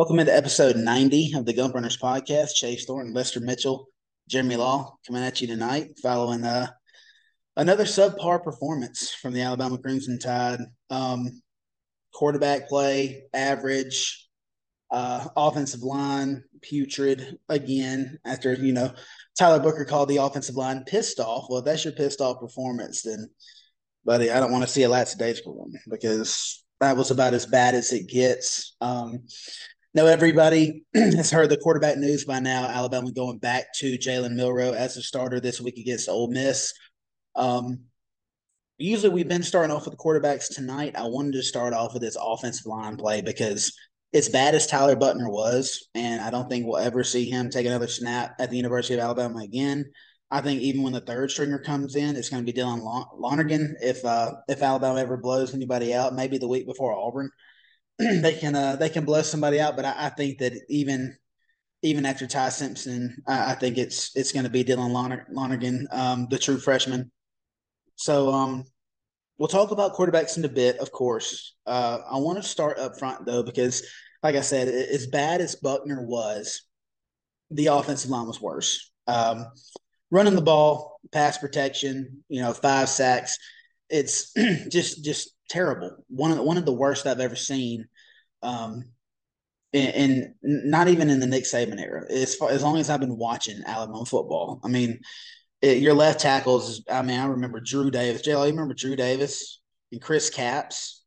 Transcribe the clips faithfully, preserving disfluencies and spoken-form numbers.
Welcome into episode ninety of the Gump Runners podcast. Chase Thornton, Lester Mitchell, Jeremy Law coming at you tonight following uh, another subpar performance from the Alabama Crimson Tide. Um, quarterback play, average, uh, offensive line, putrid again after, you know, Tyler Booker called the offensive line pissed off. Well, if that's your pissed off performance, then, buddy, I don't want to see a lackadaisical one because that was about as bad as it gets. Um Now, everybody has heard the quarterback news by now. Alabama going back to Jalen Milroe as a starter this week against Ole Miss. Um, usually we've been starting off with the quarterbacks tonight. I wanted to start off with this offensive line play because as bad as Tyler Buchner was, and I don't think we'll ever see him take another snap at the University of Alabama again. I think even when the third stringer comes in, it's going to be Dylan Lonergan. If, uh, if Alabama ever blows anybody out, maybe the week before Auburn, they can uh, they can blow somebody out, but I, I think that even even after Ty Simpson, I, I think it's it's going to be Dylan Lonergan, um, the true freshman. So um, we'll talk about quarterbacks in a bit, of course. Uh, I want to start up front, though, because, like I said, as bad as Buchner was, the offensive line was worse. Um, running the ball, pass protection, you know, five sacks, it's just just – terrible. One of the, one of the worst I've ever seen, um, and not even in the Nick Saban era. As far, as long as I've been watching Alabama football, I mean, it, your left tackles. I mean, I remember Drew Davis. J L, you remember Drew Davis and Chris Capps?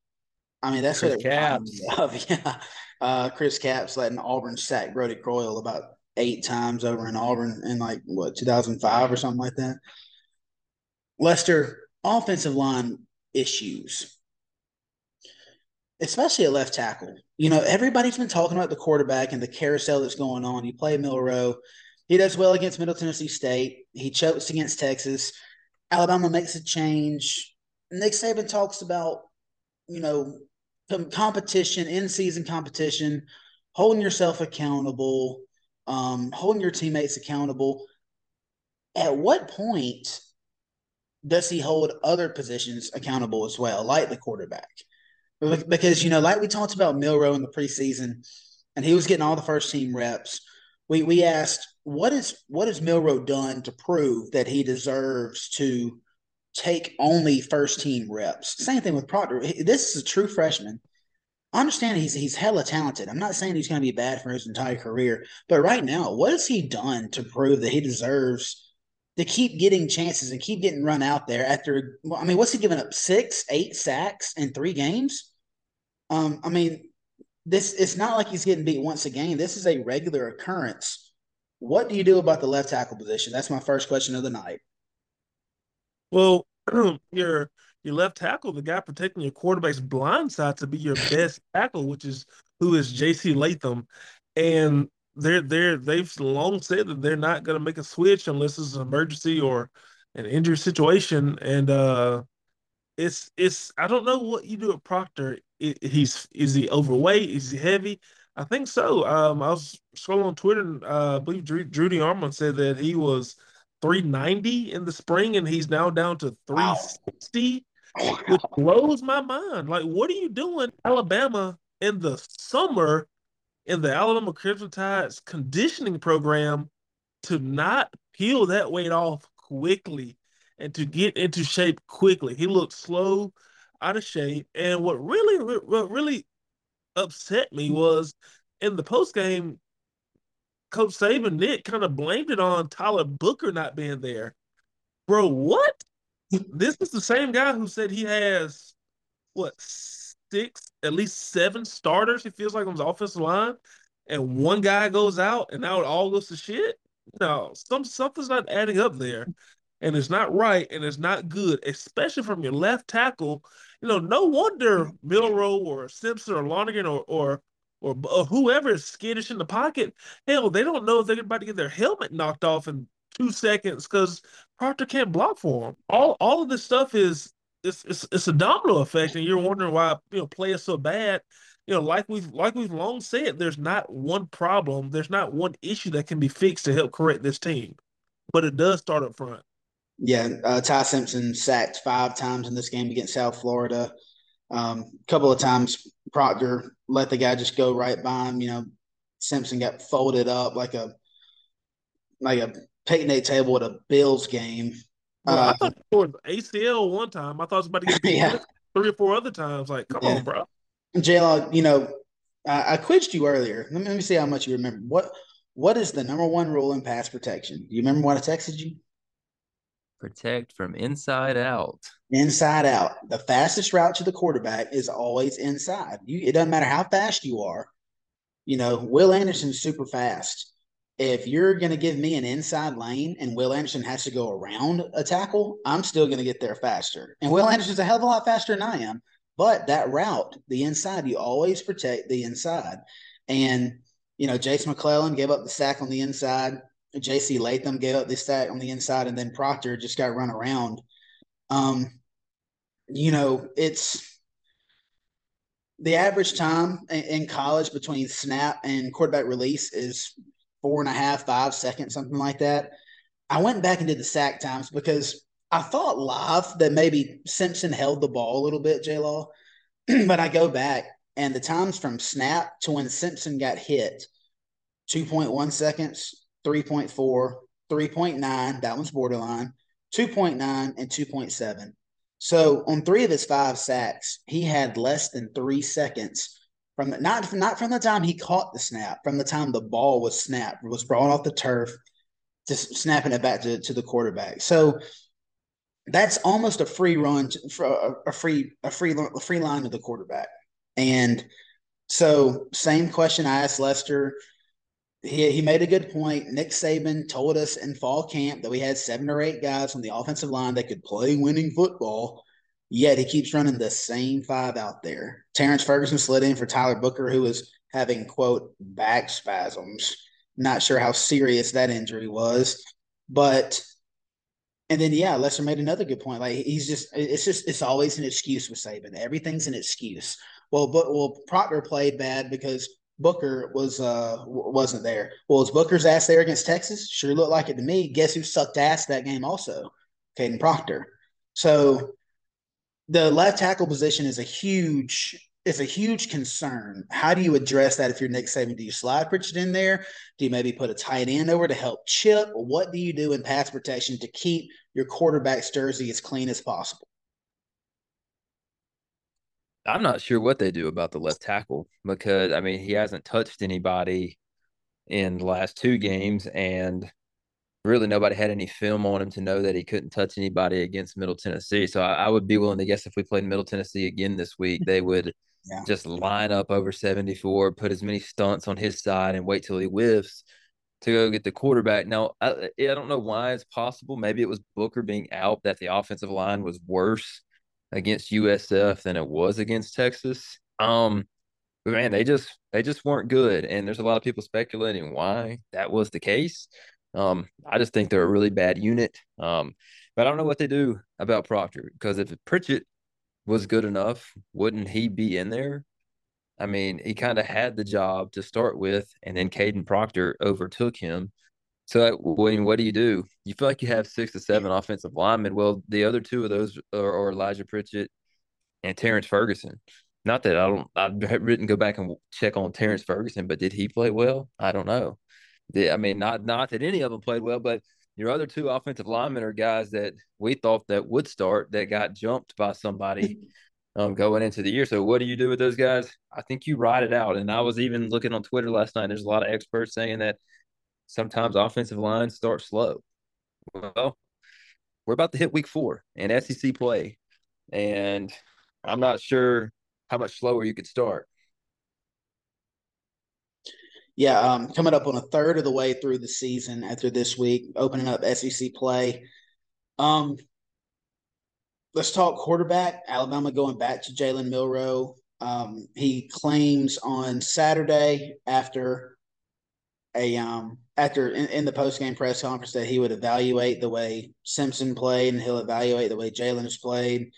I mean, that's Chris what it Capps. Of. Yeah, uh, Chris Capps letting Auburn sack Brody Croyle about eight times over in Auburn in like what two thousand five or something like that. Lester, offensive line issues. Especially a left tackle. You know, everybody's been talking about the quarterback and the carousel that's going on. You play Milroe. He does well against Middle Tennessee State. He chokes against Texas. Alabama makes a change. Nick Saban talks about, you know, competition, in-season competition, holding yourself accountable, um, holding your teammates accountable. At what point does he hold other positions accountable as well, like the quarterback? Because, you know, like we talked about Milroe in the preseason, and he was getting all the first-team reps, we we asked, what is what has Milroe done to prove that he deserves to take only first-team reps? Same thing with Proctor. This is a true freshman. I understand he's, he's hella talented. I'm not saying he's going to be bad for his entire career. But right now, what has he done to prove that he deserves to keep getting chances and keep getting run out there after – I mean, what's he giving up, six, eight sacks in three games? Um, I mean, this it's not like he's getting beat once a game. This is a regular occurrence. What do you do about the left tackle position? That's my first question of the night. Well, your your left tackle, the guy protecting your quarterback's blind side to be your best tackle, which is who is J C Latham. And they're they're they've long said that they're not going to make a switch unless it's an emergency or an injury situation. And uh, it's it's I don't know what you do at Proctor. He's is he overweight? Is he heavy? I think so. Um, I was scrolling on Twitter, and uh, I believe Drew, Drudy Armond said that he was three ninety in the spring, and he's now down to three sixty, wow. Which blows my mind. Like, what are you doing, Alabama, in the summer in the Alabama Crimson Tide's conditioning program to not peel that weight off quickly and to get into shape quickly? He looked slow, out of shape, and what really, what really upset me was in the postgame, Coach Saban, Nick, kind of blamed it on Tyler Booker not being there. Bro, what? This is the same guy who said he has, what, six, at least seven starters, he feels like, on his offensive line, and one guy goes out, and now it all goes to shit? No, some something's not adding up there. And it's not right, and it's not good, especially from your left tackle. You know, no wonder Milroe or Simpson or Lonergan or, or or or whoever is skittish in the pocket. Hell, they don't know if they're about to get their helmet knocked off in two seconds because Proctor can't block for them. All all of this stuff is it's it's it's a domino effect, and you're wondering why, you know, play is so bad. You know, like we've like we've long said, there's not one problem, there's not one issue that can be fixed to help correct this team, but it does start up front. Yeah, uh, Ty Simpson sacked five times in this game against South Florida. A um, couple of times Proctor let the guy just go right by him. You know, Simpson got folded up like a like a picnic table at a Bills game. Bro, uh, I thought it was A C L one time. I thought somebody got yeah. three or four other times. Like, come yeah. on, bro. J-Log, you know, I, I quizzed you earlier. Let me, let me see how much you remember. What What is the number one rule in pass protection? Do you remember what I texted you? Protect from inside out. Inside out. The fastest route to the quarterback is always inside. You, it doesn't matter how fast you are. You know, Will Anderson's super fast. If you're going to give me an inside lane and Will Anderson has to go around a tackle, I'm still going to get there faster. And Will Anderson's a hell of a lot faster than I am. But that route, the inside, you always protect the inside. And, you know, Jase McClellan gave up the sack on the inside. J C Latham gave up the sack on the inside, and then Proctor just got run around. Um, you know, it's the average time in college between snap and quarterback release is four and a half, five seconds, something like that. I went back and did the sack times because I thought live that maybe Simpson held the ball a little bit, J-Law, but I go back, and the times from snap to when Simpson got hit, two point one seconds, three point four, three point nine, that one's borderline, two point nine, and two point seven. So on three of his five sacks, he had less than three seconds from the, not, not from the time he caught the snap, from the time the ball was snapped, was brought off the turf, just snapping it back to, to the quarterback. So that's almost a free run, to, a free a free, a free line to the quarterback. And so same question I asked Lester. He he made a good point. Nick Saban told us in fall camp that we had seven or eight guys on the offensive line that could play winning football, yet he keeps running the same five out there. Terrence Ferguson slid in for Tyler Booker, who was having, quote, back spasms. Not sure how serious that injury was. But – and then, yeah, Lester made another good point. Like, he's just – it's just – it's always an excuse with Saban. Everything's an excuse. Well, but, well, Proctor played bad because – Booker was uh wasn't there. Well, was Booker's ass there against Texas? Sure looked like it to me. Guess who sucked ass that game also? Kadyn Proctor. So the left tackle position is a huge is a huge concern. How do you address that if you're Nick Saban? Do you slide Pritchett in there? Do you maybe put a tight end over to help chip? What do you do in pass protection to keep your quarterback's jersey as clean as possible? I'm not sure what they do about the left tackle because, I mean, he hasn't touched anybody in the last two games, and really nobody had any film on him to know that he couldn't touch anybody against Middle Tennessee. So I, I would be willing to guess if we played Middle Tennessee again this week, they would yeah. just line up over seventy-four, put as many stunts on his side, and wait till he whiffs to go get the quarterback. Now, I, I don't know why it's possible. Maybe it was Booker being out that the offensive line was worse against U S F than it was against Texas. Um, but man, they just they just weren't good, and there's a lot of people speculating why that was the case. Um, I just think they're a really bad unit. Um, but I don't know what they do about Proctor, because if Pritchett was good enough, wouldn't he be in there? I mean, he kind of had the job to start with, and then Kadyn Proctor overtook him. So, I mean, what do you do? You feel like you have six to seven offensive linemen. Well, the other two of those are, are Elijah Pritchett and Terrence Ferguson. Not that I don't – I didn't go back and check on Terrence Ferguson, but did he play well? I don't know. I mean, not not that any of them played well, but your other two offensive linemen are guys that we thought that would start that got jumped by somebody um, going into the year. So, what do you do with those guys? I think you ride it out. And I was even looking on Twitter last night. There's a lot of experts saying that sometimes offensive lines start slow. Well, we're about to hit week four in S E C play, and I'm not sure how much slower you could start. Yeah, um, coming up on a third of the way through the season after this week, opening up S E C play. Um, let's talk quarterback. Alabama going back to Jalen Milroe. Um, he claims on Saturday after – A um after in, in the post-game press conference that he would evaluate the way Simpson played, and he'll evaluate the way Jalen's played,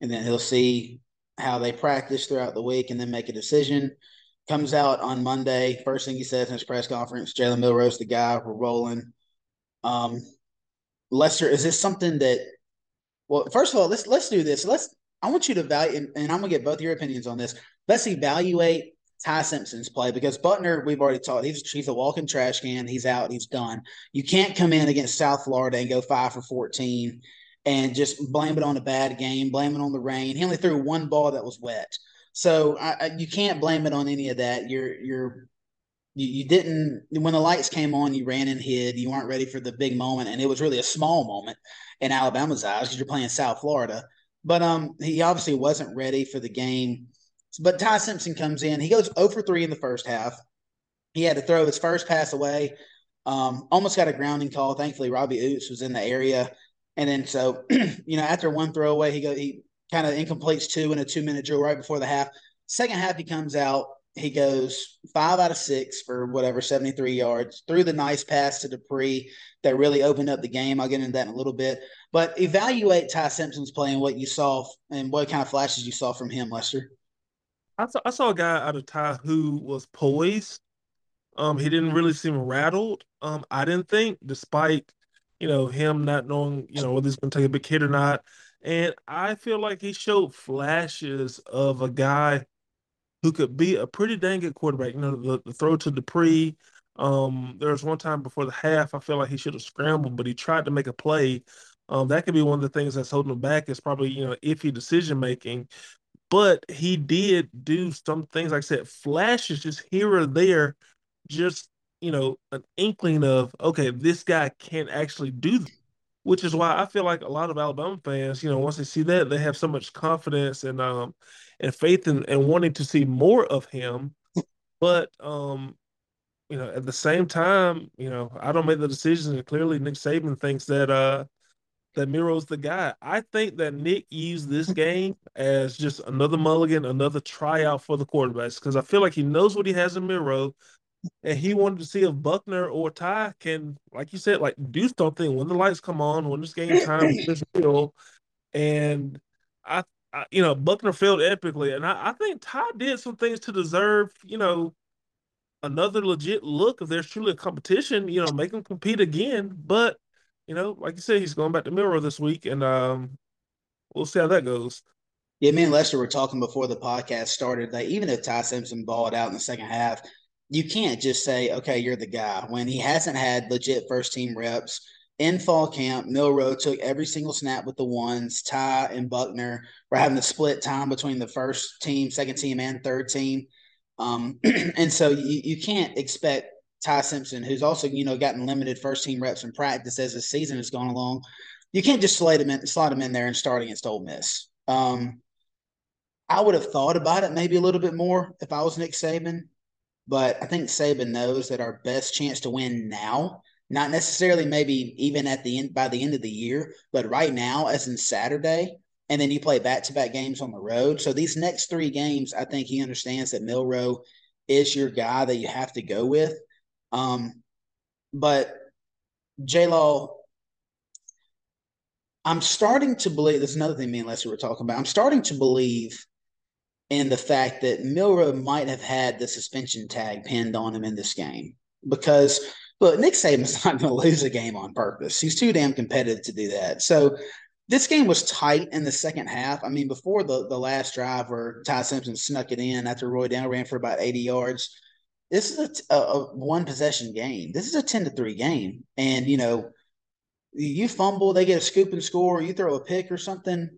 and then he'll see how they practice throughout the week and then make a decision. Comes out on Monday. First thing he says in his press conference, Jalen Milroe's the guy. We're rolling. Um, Lester, is this something that? Well, first of all, let's let's do this. Let's. I want you to evaluate, and, and I'm gonna get both your opinions on this. Let's evaluate Ty Simpson's play, because Buchner, we've already talked, he's, he's a walking trash can. He's out. He's done. You can't come in against South Florida and go five for fourteen and just blame it on a bad game, blame it on the rain. He only threw one ball that was wet. So I, I, you can't blame it on any of that. You're you're you, you didn't – when the lights came on, you ran and hid. You weren't ready for the big moment, and it was really a small moment in Alabama's eyes because you're playing South Florida. But um, he obviously wasn't ready for the game. But Ty Simpson comes in. He goes oh for three in the first half. He had to throw his first pass away. Um, almost got a grounding call. Thankfully, Robbie Oots was in the area. And then so, you know, after one throwaway, he go he kind of incompletes two in a two-minute drill right before the half. Second half, he comes out. He goes five out of six for whatever, seventy-three yards, threw the nice pass to Dupree that really opened up the game. I'll get into that in a little bit. But evaluate Ty Simpson's play and what you saw and what kind of flashes you saw from him, Lester. I saw, I saw a guy out of Ty who was poised. Um, he didn't really seem rattled. Um, I didn't think, despite, you know, him not knowing, you know, whether he's going to take a big hit or not. And I feel like he showed flashes of a guy who could be a pretty dang good quarterback. You know, the, the throw to Dupree. Um, there was one time before the half, I feel like he should have scrambled, but he tried to make a play. Um, that could be one of the things that's holding him back is probably, you know, iffy decision-making. But he did do some things, like I said, flashes just here or there, just, you know, an inkling of, okay, this guy can't actually do this, which is why I feel like a lot of Alabama fans, you know, once they see that, they have so much confidence and um and faith in, and wanting to see more of him. But, um, you know, at the same time, you know, I don't make the decisions, and clearly Nick Saban thinks that uh, – that Milroe's the guy. I think that Nick used this game as just another mulligan, another tryout for the quarterbacks, because I feel like he knows what he has in Milroe, and he wanted to see if Buchner or Ty can, like you said, like do something when the lights come on, when it's game time, it's real. And I, I, you know, Buchner failed epically, and I, I think Ty did some things to deserve, you know, another legit look if there's truly a competition. You know, make him compete again, but. You know, like you said, he's going back to Milroe this week, and um, we'll see how that goes. Yeah, me and Lester were talking before the podcast started that even if Ty Simpson balled out in the second half, you can't just say, okay, you're the guy. When he hasn't had legit first-team reps, in fall camp, Milroe took every single snap with the ones. Ty and Buchner were having to split time between the first team, second team, and third team. Um, and so you, you can't expect – Ty Simpson, who's also, you know, gotten limited first-team reps in practice as the season has gone along, you can't just slide him in, slide him in there and start against Ole Miss. Um, I would have thought about it maybe a little bit more if I was Nick Saban, but I think Saban knows that our best chance to win now, not necessarily maybe even at the end by the end of the year, but right now, as in Saturday, and then you play back-to-back games on the road. So these next three games, I think he understands that Milroe is your guy that you have to go with. Um, but J-Law, I'm starting to believe – there's another thing me and Lester were talking about. I'm starting to believe in the fact that Milroe might have had the suspension tag pinned on him in this game because, look, Nick Saban's not going to lose a game on purpose. He's too damn competitive to do that. So this game was tight in the second half. I mean, before the, the last drive where Ty Simpson snuck it in after Roy Downey ran for about eighty yards – this is a, a one-possession game. This is a ten to three game. And, you know, you fumble, they get a scoop and score, you throw a pick or something,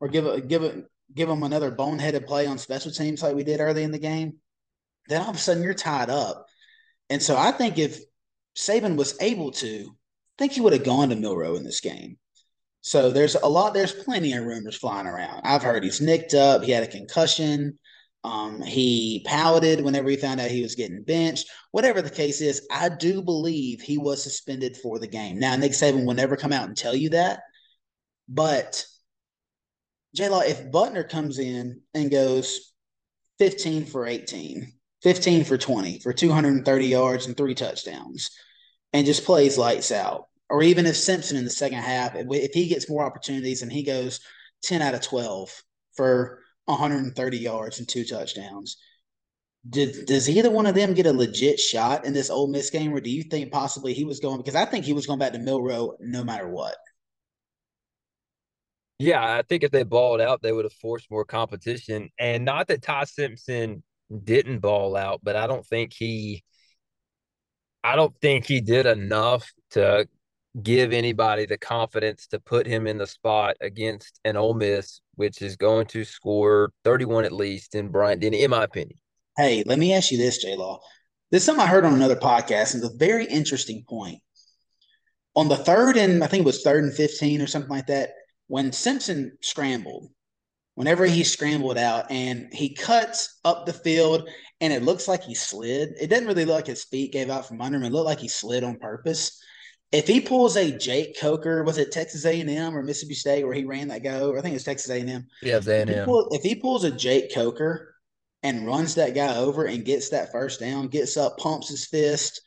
or give a, give a, give them another boneheaded play on special teams like we did early in the game, then all of a sudden you're tied up. And so I think if Saban was able to, I think he would have gone to Milroe in this game. So there's a lot – there's plenty of rumors flying around. I've heard he's nicked up, he had a concussion. Um, he pouted whenever he found out he was getting benched. Whatever the case is, I do believe he was suspended for the game. Now, Nick Saban will never come out and tell you that. But, J-Law, if Buchner comes in and goes fifteen for eighteen, fifteen for twenty, for two hundred thirty yards and three touchdowns, and just plays lights out, or even if Simpson in the second half, if he gets more opportunities and he goes ten out of twelve for – one hundred thirty yards and two touchdowns. Did, does either one of them get a legit shot in this Ole Miss game, or do you think possibly he was going – because I think he was going back to Milroe no matter what. Yeah, I think if they balled out, they would have forced more competition. And not that Ty Simpson didn't ball out, but I don't think he I don't think he did enough to give anybody the confidence to put him in the spot against an Ole Miss, which is going to score thirty-one at least in Bryant-Denny, in my opinion. Hey, let me ask you this, J-Law. This is something I heard on another podcast, and it's a very interesting point. On the third and – I think it was third and fifteen or something like that, when Simpson scrambled, whenever he scrambled out and he cuts up the field and it looks like he slid. It doesn't really look like his feet gave out from under him. It looked like he slid on purpose. If he pulls a Jake Coker, was it Texas A and M or Mississippi State where he ran that go? I think it was Texas A and M. Yeah, it was A and M. If he pulls, if he pulls a Jake Coker and runs that guy over and gets that first down, gets up, pumps his fist,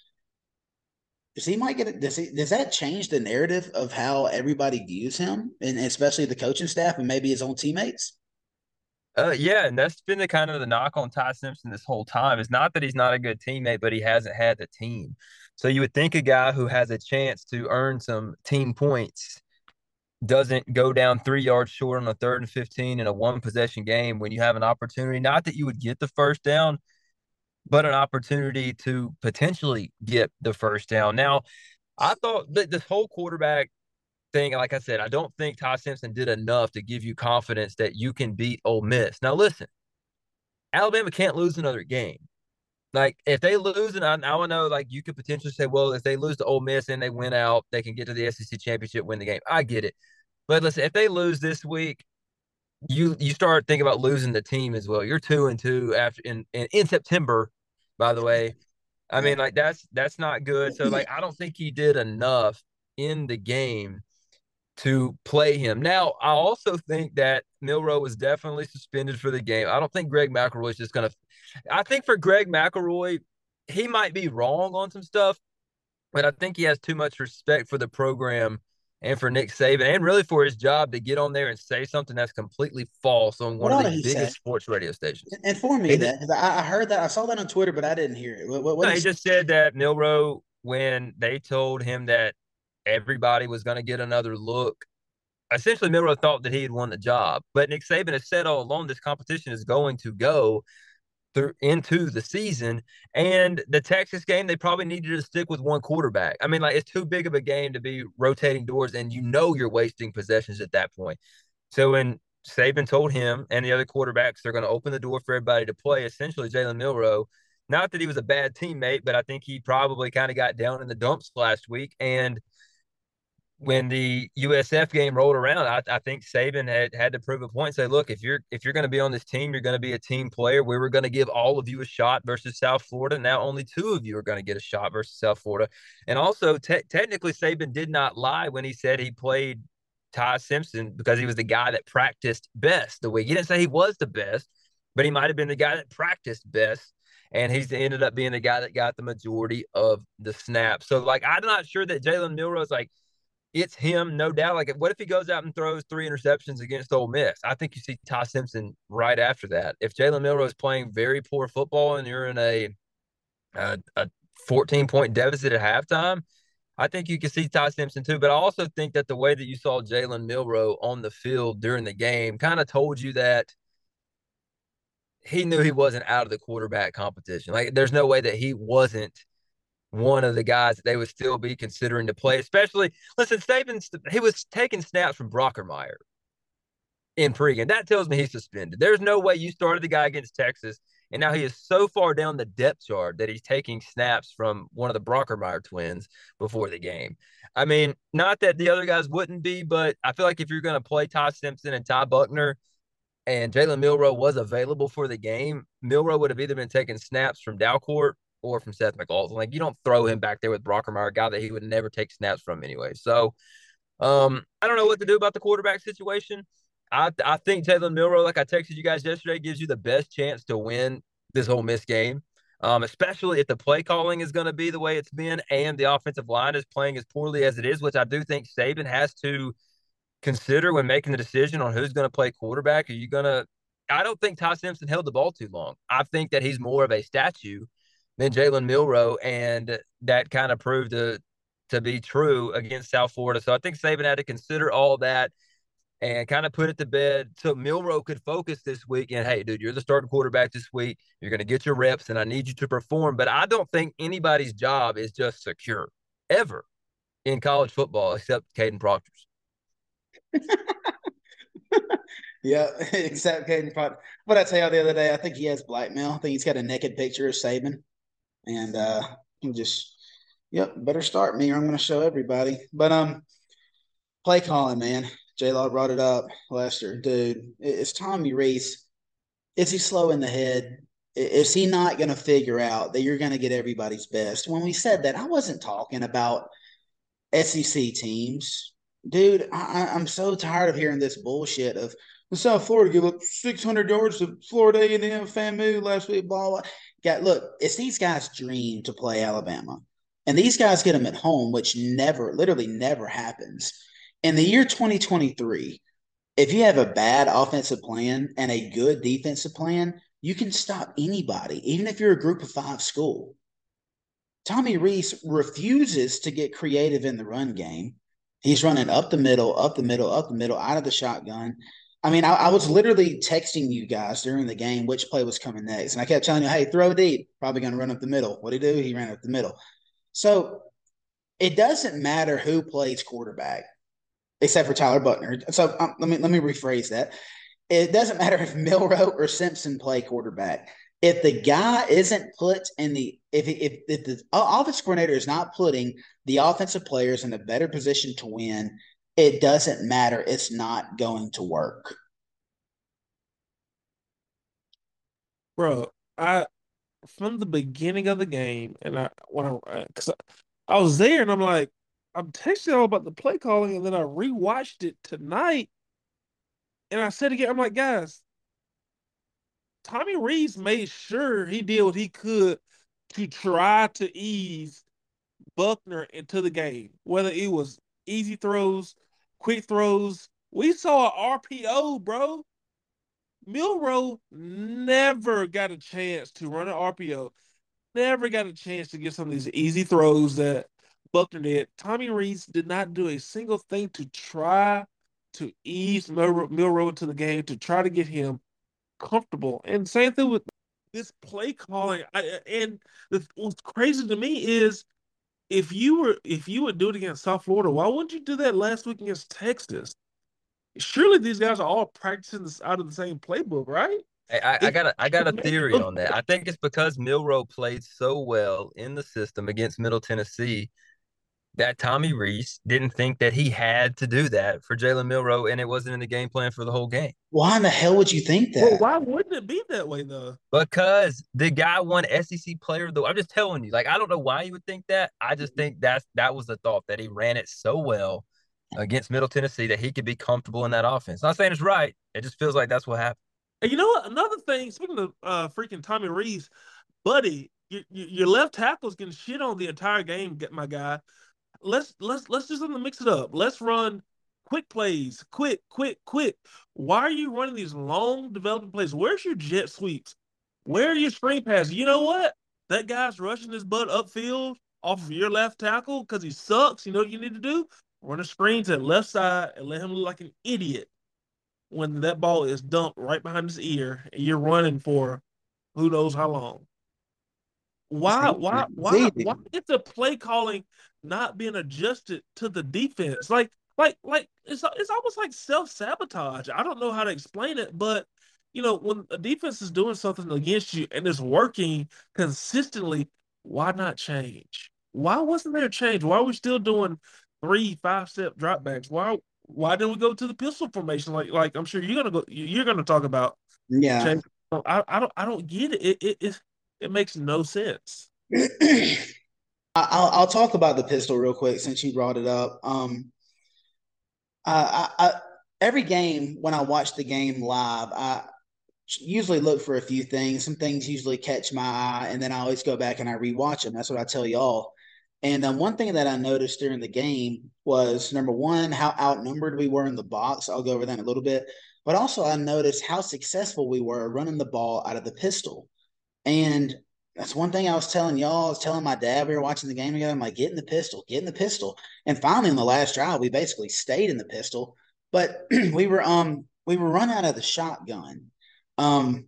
does he might get it? Does he? Does that change the narrative of how everybody views him, and especially the coaching staff and maybe his own teammates? Uh, yeah, and that's been the kind of the knock on Ty Simpson this whole time. It's not that he's not a good teammate, but he hasn't had the team. So you would think a guy who has a chance to earn some team points doesn't go down three yards short on a third and fifteen in a one-possession game when you have an opportunity, not that you would get the first down, but an opportunity to potentially get the first down. Now, I thought that this whole quarterback thing, like I said, I don't think Ty Simpson did enough to give you confidence that you can beat Ole Miss. Now, listen, Alabama can't lose another game. Like, if they lose, and I, I know, like, you could potentially say, well, if they lose to Ole Miss and they win out, they can get to the S E C championship, win the game. I get it. But listen, if they lose this week, you you start thinking about losing the team as well. You're two and two after in, in, in September, by the way. I mean, like, that's that's not good. So, like, I don't think he did enough in the game to play him. Now, I also think that Milroe was definitely suspended for the game. I don't think Greg McElroy is just going to – I think for Greg McElroy, he might be wrong on some stuff, but I think he has too much respect for the program and for Nick Saban and really for his job to get on there and say something that's completely false on one what of the biggest said? sports radio stations. Inform me that. I heard that. I saw that on Twitter, but I didn't hear it. What, what no, he say? just said that Milroe, when they told him that everybody was going to get another look, essentially Milroe thought that he had won the job. But Nick Saban has said all along this competition is going to go through into the season. And the Texas game, they probably needed to stick with one quarterback. I mean, like, it's too big of a game to be rotating doors, and you know you're wasting possessions at that point. So when Saban told him and the other quarterbacks they're going to open the door for everybody to play, essentially Jalen Milroe, not that he was a bad teammate, but I think he probably kind of got down in the dumps last week. And when the U S F game rolled around, I, I think Saban had, had to prove a point and say, look, if you're if you're going to be on this team, you're going to be a team player. We were going to give all of you a shot versus South Florida. Now only two of you are going to get a shot versus South Florida. And also, te- technically, Saban did not lie when he said he played Ty Simpson because he was the guy that practiced best the week. He didn't say he was the best, but he might have been the guy that practiced best. And he's ended up being the guy that got the majority of the snaps. So, like, I'm not sure that Jalen Milroe is like, it's him, no doubt. Like, what if he goes out and throws three interceptions against Ole Miss? I think you see Ty Simpson right after that. If Jalen Milroe is playing very poor football and you're in a a, a fourteen-point deficit at halftime, I think you can see Ty Simpson too. But I also think that the way that you saw Jalen Milroe on the field during the game kind of told you that he knew he wasn't out of the quarterback competition. Like, there's no way that he wasn't one of the guys that they would still be considering to play, especially, listen, Saban, he was taking snaps from Brockermeyer in pregame. That tells me he's suspended. There's no way you started the guy against Texas, and now he is so far down the depth chart that he's taking snaps from one of the Brockermeyer twins before the game. I mean, not that the other guys wouldn't be, but I feel like if you're going to play Ty Simpson and Ty Buchner, and Jalen Milroe was available for the game, Milroe would have either been taking snaps from Dalcourt or from Seth McClellan. Like, you don't throw him back there with Brockermeyer, a guy that he would never take snaps from anyway. So, um, I don't know what to do about the quarterback situation. I I think Jalen Milroe, like I texted you guys yesterday, gives you the best chance to win this Ole Miss game, um, especially if the play calling is going to be the way it's been and the offensive line is playing as poorly as it is, which I do think Saban has to consider when making the decision on who's going to play quarterback. Are you going to – I don't think Ty Simpson held the ball too long. I think that he's more of a statue than Jalen Milroe, and that kind of proved to, to be true against South Florida. So I think Saban had to consider all that and kind of put it to bed so Milroe could focus this week. And, hey, dude, you're the starting quarterback this week. You're going to get your reps, and I need you to perform. But I don't think anybody's job is just secure ever in college football except Kadyn Proctor's. Yeah, except Kadyn Proctor. What I tell y'all the other day, I think he has blackmail. I think he's got a naked picture of Saban. And uh, I'm just, yep, better start me or I'm going to show everybody. But um, play calling, man. J-Law brought it up, Lester. Dude, it's Tommy Rees. Is he slow in the head? Is he not going to figure out that you're going to get everybody's best? When we said that, I wasn't talking about S E C teams. Dude, I, I'm so tired of hearing this bullshit of South Florida gave up six hundred yards to Florida A and M, FAMU last week, blah, blah. Got, look, it's these guys' dream to play Alabama. And these guys get them at home, which never, literally never happens. In the year twenty twenty-three, if you have a bad offensive plan and a good defensive plan, you can stop anybody, even if you're a group of five school. Tommy Rees refuses to get creative in the run game. He's running up the middle, up the middle, up the middle, out of the shotgun. I mean, I, I was literally texting you guys during the game which play was coming next. And I kept telling you, hey, throw deep. Probably going to run up the middle. What'd he do? He ran up the middle. So it doesn't matter who plays quarterback, except for Tyler Buchner. So um, let me let me rephrase that. It doesn't matter if Milroe or Simpson play quarterback. If the guy isn't put in the if – if, if the offense coordinator is not putting the offensive players in a better position to win, it doesn't matter. It's not going to work. Bro, I from the beginning of the game, and I when I, cause I, I was there and I'm like, I'm texting all about the play calling, and then I rewatched it tonight, and I said again, I'm like, guys, Tommy Rees made sure he did what he could to try to ease Buchner into the game, whether it was easy throws, quick throws. We saw an R P O, bro. Milroe never got a chance to run an R P O, never got a chance to get some of these easy throws that Buchner did. Tommy Rees did not do a single thing to try to ease Milroe Milroe into the game, to try to get him comfortable. And same thing with this play calling. I, and the, what's crazy to me is if you were if you would do it against South Florida, why wouldn't you do that last week against Texas? Surely these guys are all practicing this out of the same playbook, right? I, I got a, I got a theory on that. I think it's because Milroe played so well in the system against Middle Tennessee that Tommy Rees didn't think that he had to do that for Jalen Milroe, and it wasn't in the game plan for the whole game. Why in the hell would you think that? Well, why wouldn't it be that way, though? Because the guy won S E C player, though. I'm just telling you. Like, I don't know why you would think that. I just think that's, that was the thought, that he ran it so well against Middle Tennessee that he could be comfortable in that offense. Not saying it's right. It just feels like that's what happened. And you know what? Another thing, speaking of uh, freaking Tommy Rees, buddy, your, your left tackle's getting shit on the entire game, my guy. Let's let's let's just mix it up. Let's run quick plays, quick, quick, quick. Why are you running these long developing plays? Where's your jet sweeps? Where are your screen passes? You know what? That guy's rushing his butt upfield off of your left tackle because he sucks. You know what you need to do? Run a screen to the left side and let him look like an idiot when that ball is dumped right behind his ear and you're running for who knows how long. Why, why, why, why is the play calling not being adjusted to the defense? Like, like, like it's it's almost like self-sabotage. I don't know how to explain it, but, you know, when a defense is doing something against you and it's working consistently, why not change? Why wasn't there a change? Why are we still doing three, five-step dropbacks? Why, why didn't we go to the pistol formation? Like, like I'm sure you're gonna go, you're gonna talk about. Yeah, change. I, I don't, I don't get it. It, it, it's. It makes no sense. I'll, I'll talk about the pistol real quick since you brought it up. Um, I, I, every game, when I watch the game live, I usually look for a few things. Some things usually catch my eye, and then I always go back and I rewatch them. That's what I tell y'all. And um, one thing that I noticed during the game was, number one, how outnumbered we were in the box. I'll go over that in a little bit. But also I noticed how successful we were running the ball out of the pistol. And that's one thing I was telling y'all. I was telling my dad, we were watching the game together. I'm like, get in the pistol, get in the pistol. And finally, in the last drive, we basically stayed in the pistol. But we were um we were run out of the shotgun. Um,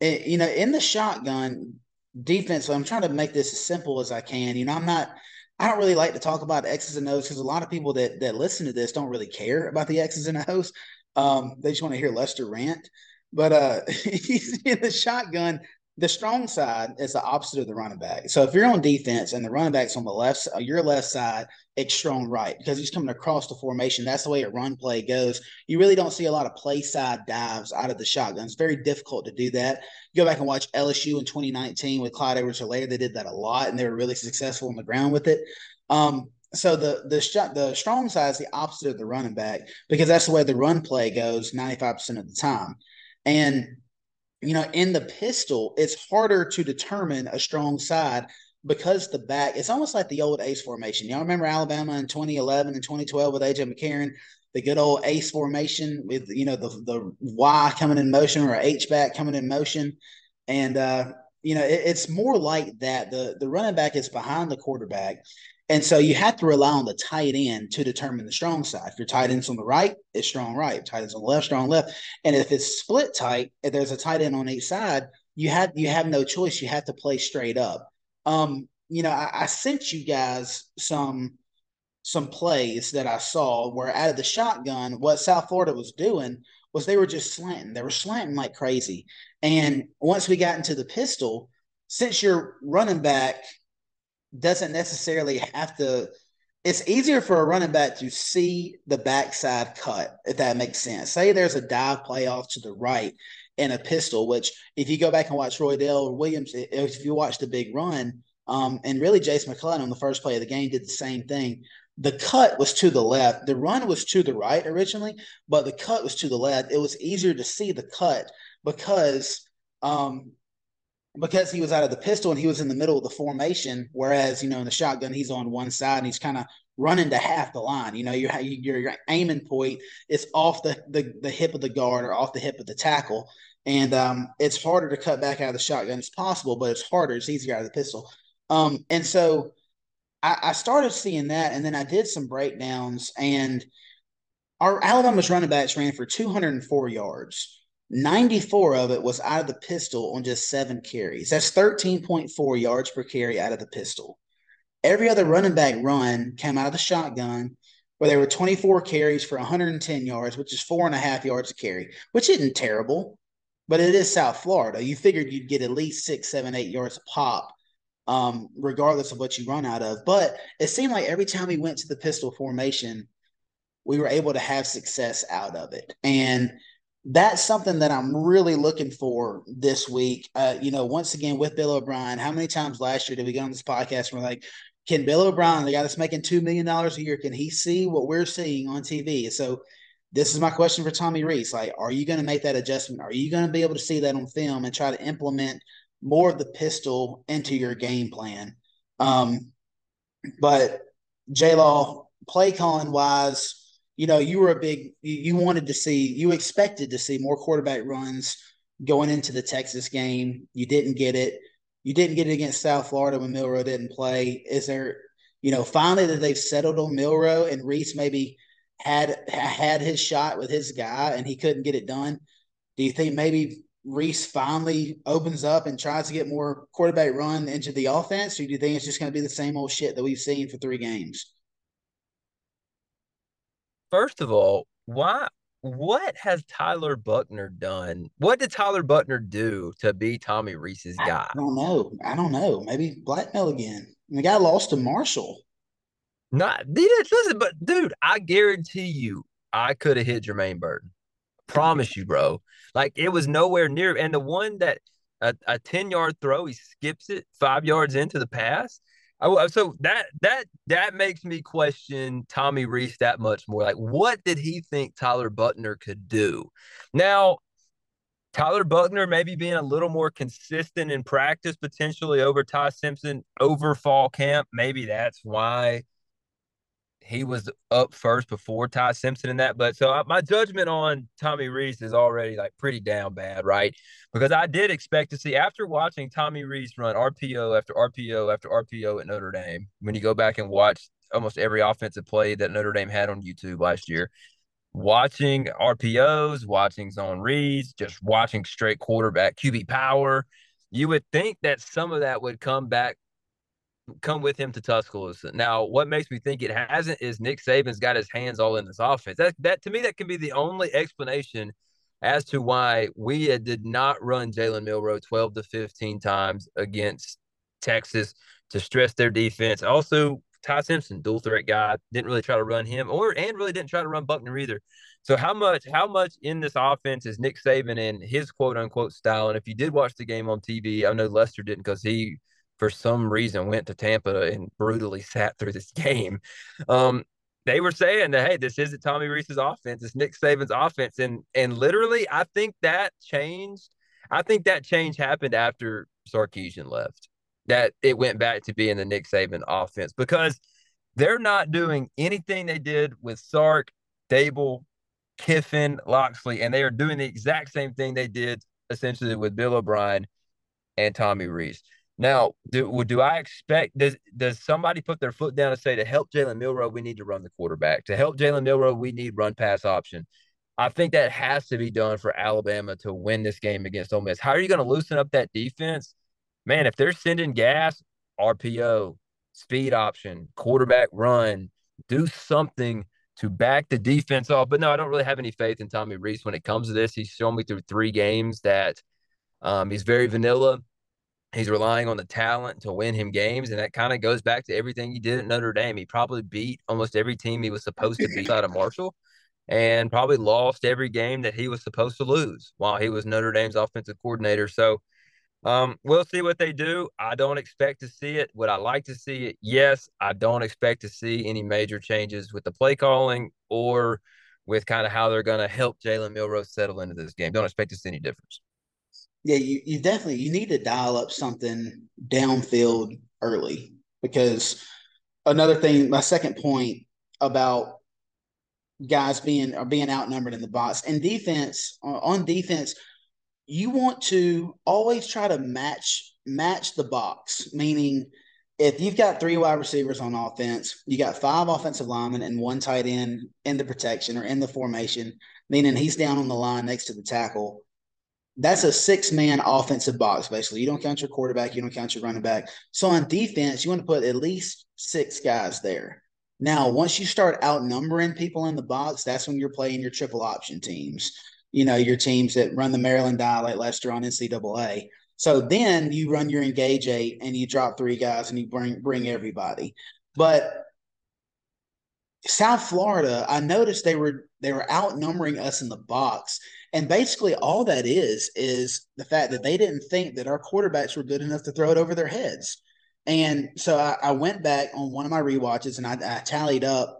it, you know, in the shotgun defense, I'm trying to make this as simple as I can. You know, I'm not – I don't really like to talk about X's and O's because a lot of people that that listen to this don't really care about the X's and O's. Um, they just want to hear Lester rant. But uh, in the shotgun, the strong side is the opposite of the running back. So if you're on defense and the running back's on the left, your left side, it's strong right because he's coming across the formation. That's the way a run play goes. You really don't see a lot of play side dives out of the shotgun. It's very difficult to do that. You go back and watch L S U in twenty nineteen with Clyde Edwards-Helaire. They did that a lot, and they were really successful on the ground with it. Um, so the the shot, the strong side is the opposite of the running back because that's the way the run play goes ninety-five percent of the time. And, you know, in the pistol, it's harder to determine a strong side because the back – it's almost like the old ace formation. Y'all remember Alabama in twenty eleven and twenty twelve with A J. McCarron, the good old ace formation with, you know, the the Y coming in motion or H-back coming in motion. And, uh, you know, it, it's more like that. The, the running back is behind the quarterback. And so you have to rely on the tight end to determine the strong side. If your tight end's on the right, it's strong right. Tight end's on the left, strong left. And if it's split tight, if there's a tight end on each side, you have you have no choice. You have to play straight up. Um, you know, I, I sent you guys some some plays that I saw where out of the shotgun, what South Florida was doing was they were just slanting. They were slanting like crazy. And once we got into the pistol, since you're running back – doesn't necessarily have to – it's easier for a running back to see the backside cut, if that makes sense. Say there's a dive play off to the right in a pistol, which if you go back and watch Roy Dale or Williams, if you watch the big run, um, and really Jase McClellan on the first play of the game did the same thing. The cut was to the left. The run was to the right originally, but the cut was to the left. It was easier to see the cut because um, – because he was out of the pistol and he was in the middle of the formation, whereas, you know, in the shotgun, he's on one side and he's kind of running to half the line. You know, your, your, your aiming point is off the, the, the hip of the guard or off the hip of the tackle, and um, it's harder to cut back out of the shotgun. It's possible, but it's harder. It's easier out of the pistol. Um, and so I, I started seeing that, and then I did some breakdowns, and our Alabama's running backs ran for two hundred four yards. ninety-four of it was out of the pistol on just seven carries. That's thirteen point four yards per carry out of the pistol. Every other running back run came out of the shotgun where there were twenty-four carries for one hundred ten yards, which is four and a half yards a carry, which isn't terrible, but it is South Florida. You figured you'd get at least six, seven, eight yards a pop um, regardless of what you run out of. But it seemed like every time we went to the pistol formation, we were able to have success out of it. And that's something that I'm really looking for this week. Uh, you know, once again, with Bill O'Brien, how many times last year did we get on this podcast and we're like, can Bill O'Brien, the guy that's making two million dollars a year, can he see what we're seeing on T V? So this is my question for Tommy Rees. Like, are you going to make that adjustment? Are you going to be able to see that on film and try to implement more of the pistol into your game plan? Um, but J-Law, play calling wise, you know, you were a big – you wanted to see – you expected to see more quarterback runs going into the Texas game. You didn't get it. You didn't get it against South Florida when Milroe didn't play. Is there – you know, finally that they've settled on Milroe and Rees maybe had had his shot with his guy and he couldn't get it done. Do you think maybe Rees finally opens up and tries to get more quarterback run into the offense, or do you think it's just going to be the same old shit that we've seen for three games? First of all, why? What has Tyler Buchner done? What did Tyler Buchner do to be Tommy Rees's guy? I don't know. I don't know. Maybe blackmail again. The guy lost to Marshall. Not listen, but dude, I guarantee you, I could have hit Jermaine Burton. Promise you, bro. Like it was nowhere near. And the one that a, a ten yard throw, he skips it five yards into the pass. Oh, so that that that makes me question Tommy Rees that much more. Like, what did he think Tyler Buchner could do? Now, Tyler Buchner maybe being a little more consistent in practice potentially over Ty Simpson over fall camp. Maybe that's why he was up first before Ty Simpson in that. But so I, my judgment on Tommy Rees is already like pretty down bad, right? Because I did expect to see after watching Tommy Rees run R P O after R P O after R P O at Notre Dame, when you go back and watch almost every offensive play that Notre Dame had on YouTube last year, watching R P Os, watching zone reads, just watching straight quarterback Q B power, you would think that some of that would come back, come with him to Tuscaloosa. Now, what makes me think it hasn't is Nick Saban's got his hands all in this offense. That, that to me, that can be the only explanation as to why we did not run Jalen Milroe twelve to fifteen times against Texas to stress their defense. Also, Ty Simpson, dual threat guy, didn't really try to run him, or and really didn't try to run Buchner either. So how much how much in this offense is Nick Saban and his quote-unquote style? And if you did watch the game on T V, I know Lester didn't because he, for some reason, went to Tampa and brutally sat through this game. Um, they were saying that, hey, this isn't Tommy Rees's offense. It's Nick Saban's offense. And and literally, I think that changed. I think that change happened after Sarkisian left, that it went back to being the Nick Saban offense, because they're not doing anything they did with Sark, Dable, Kiffin, Loxley, and they are doing the exact same thing they did essentially with Bill O'Brien and Tommy Rees. Now, do, do I expect – does does somebody put their foot down and say, to help Jalen Milroe, we need to run the quarterback. To help Jalen Milroe, we need run-pass option. I think that has to be done for Alabama to win this game against Ole Miss. How are you going to loosen up that defense? Man, if they're sending gas, R P O, speed option, quarterback run, do something to back the defense off. But no, I don't really have any faith in Tommy Rees when it comes to this. He's shown me through three games that um, he's very vanilla. He's relying on the talent to win him games, and that kind of goes back to everything he did at Notre Dame. He probably beat almost every team he was supposed to beat out of Marshall, and probably lost every game that he was supposed to lose while he was Notre Dame's offensive coordinator. So, Um, we'll see what they do. I don't expect to see it. Would I like to see it? Yes. I don't expect to see any major changes with the play calling or with kind of how they're going to help Jalen Milroe settle into this game. Don't expect to see any difference. Yeah, you, you definitely you need to dial up something downfield early, because another thing, my second point about guys being are being outnumbered in the box and defense on defense. You want to always try to match match the box, meaning if you've got three wide receivers on offense, you got five offensive linemen and one tight end in the protection or in the formation, meaning he's down on the line next to the tackle. That's a six-man offensive box, basically. You don't count your quarterback. You don't count your running back. So on defense, you want to put at least six guys there. Now, once you start outnumbering people in the box, that's when you're playing your triple option teams. You know, your teams that run the Maryland die like Lester on N C double A. So then you run your engage eight and you drop three guys and you bring bring everybody. But South Florida, I noticed they were they were outnumbering us in the box. And basically all that is is the fact that they didn't think that our quarterbacks were good enough to throw it over their heads. And so I, I went back on one of my rewatches and I, I tallied up.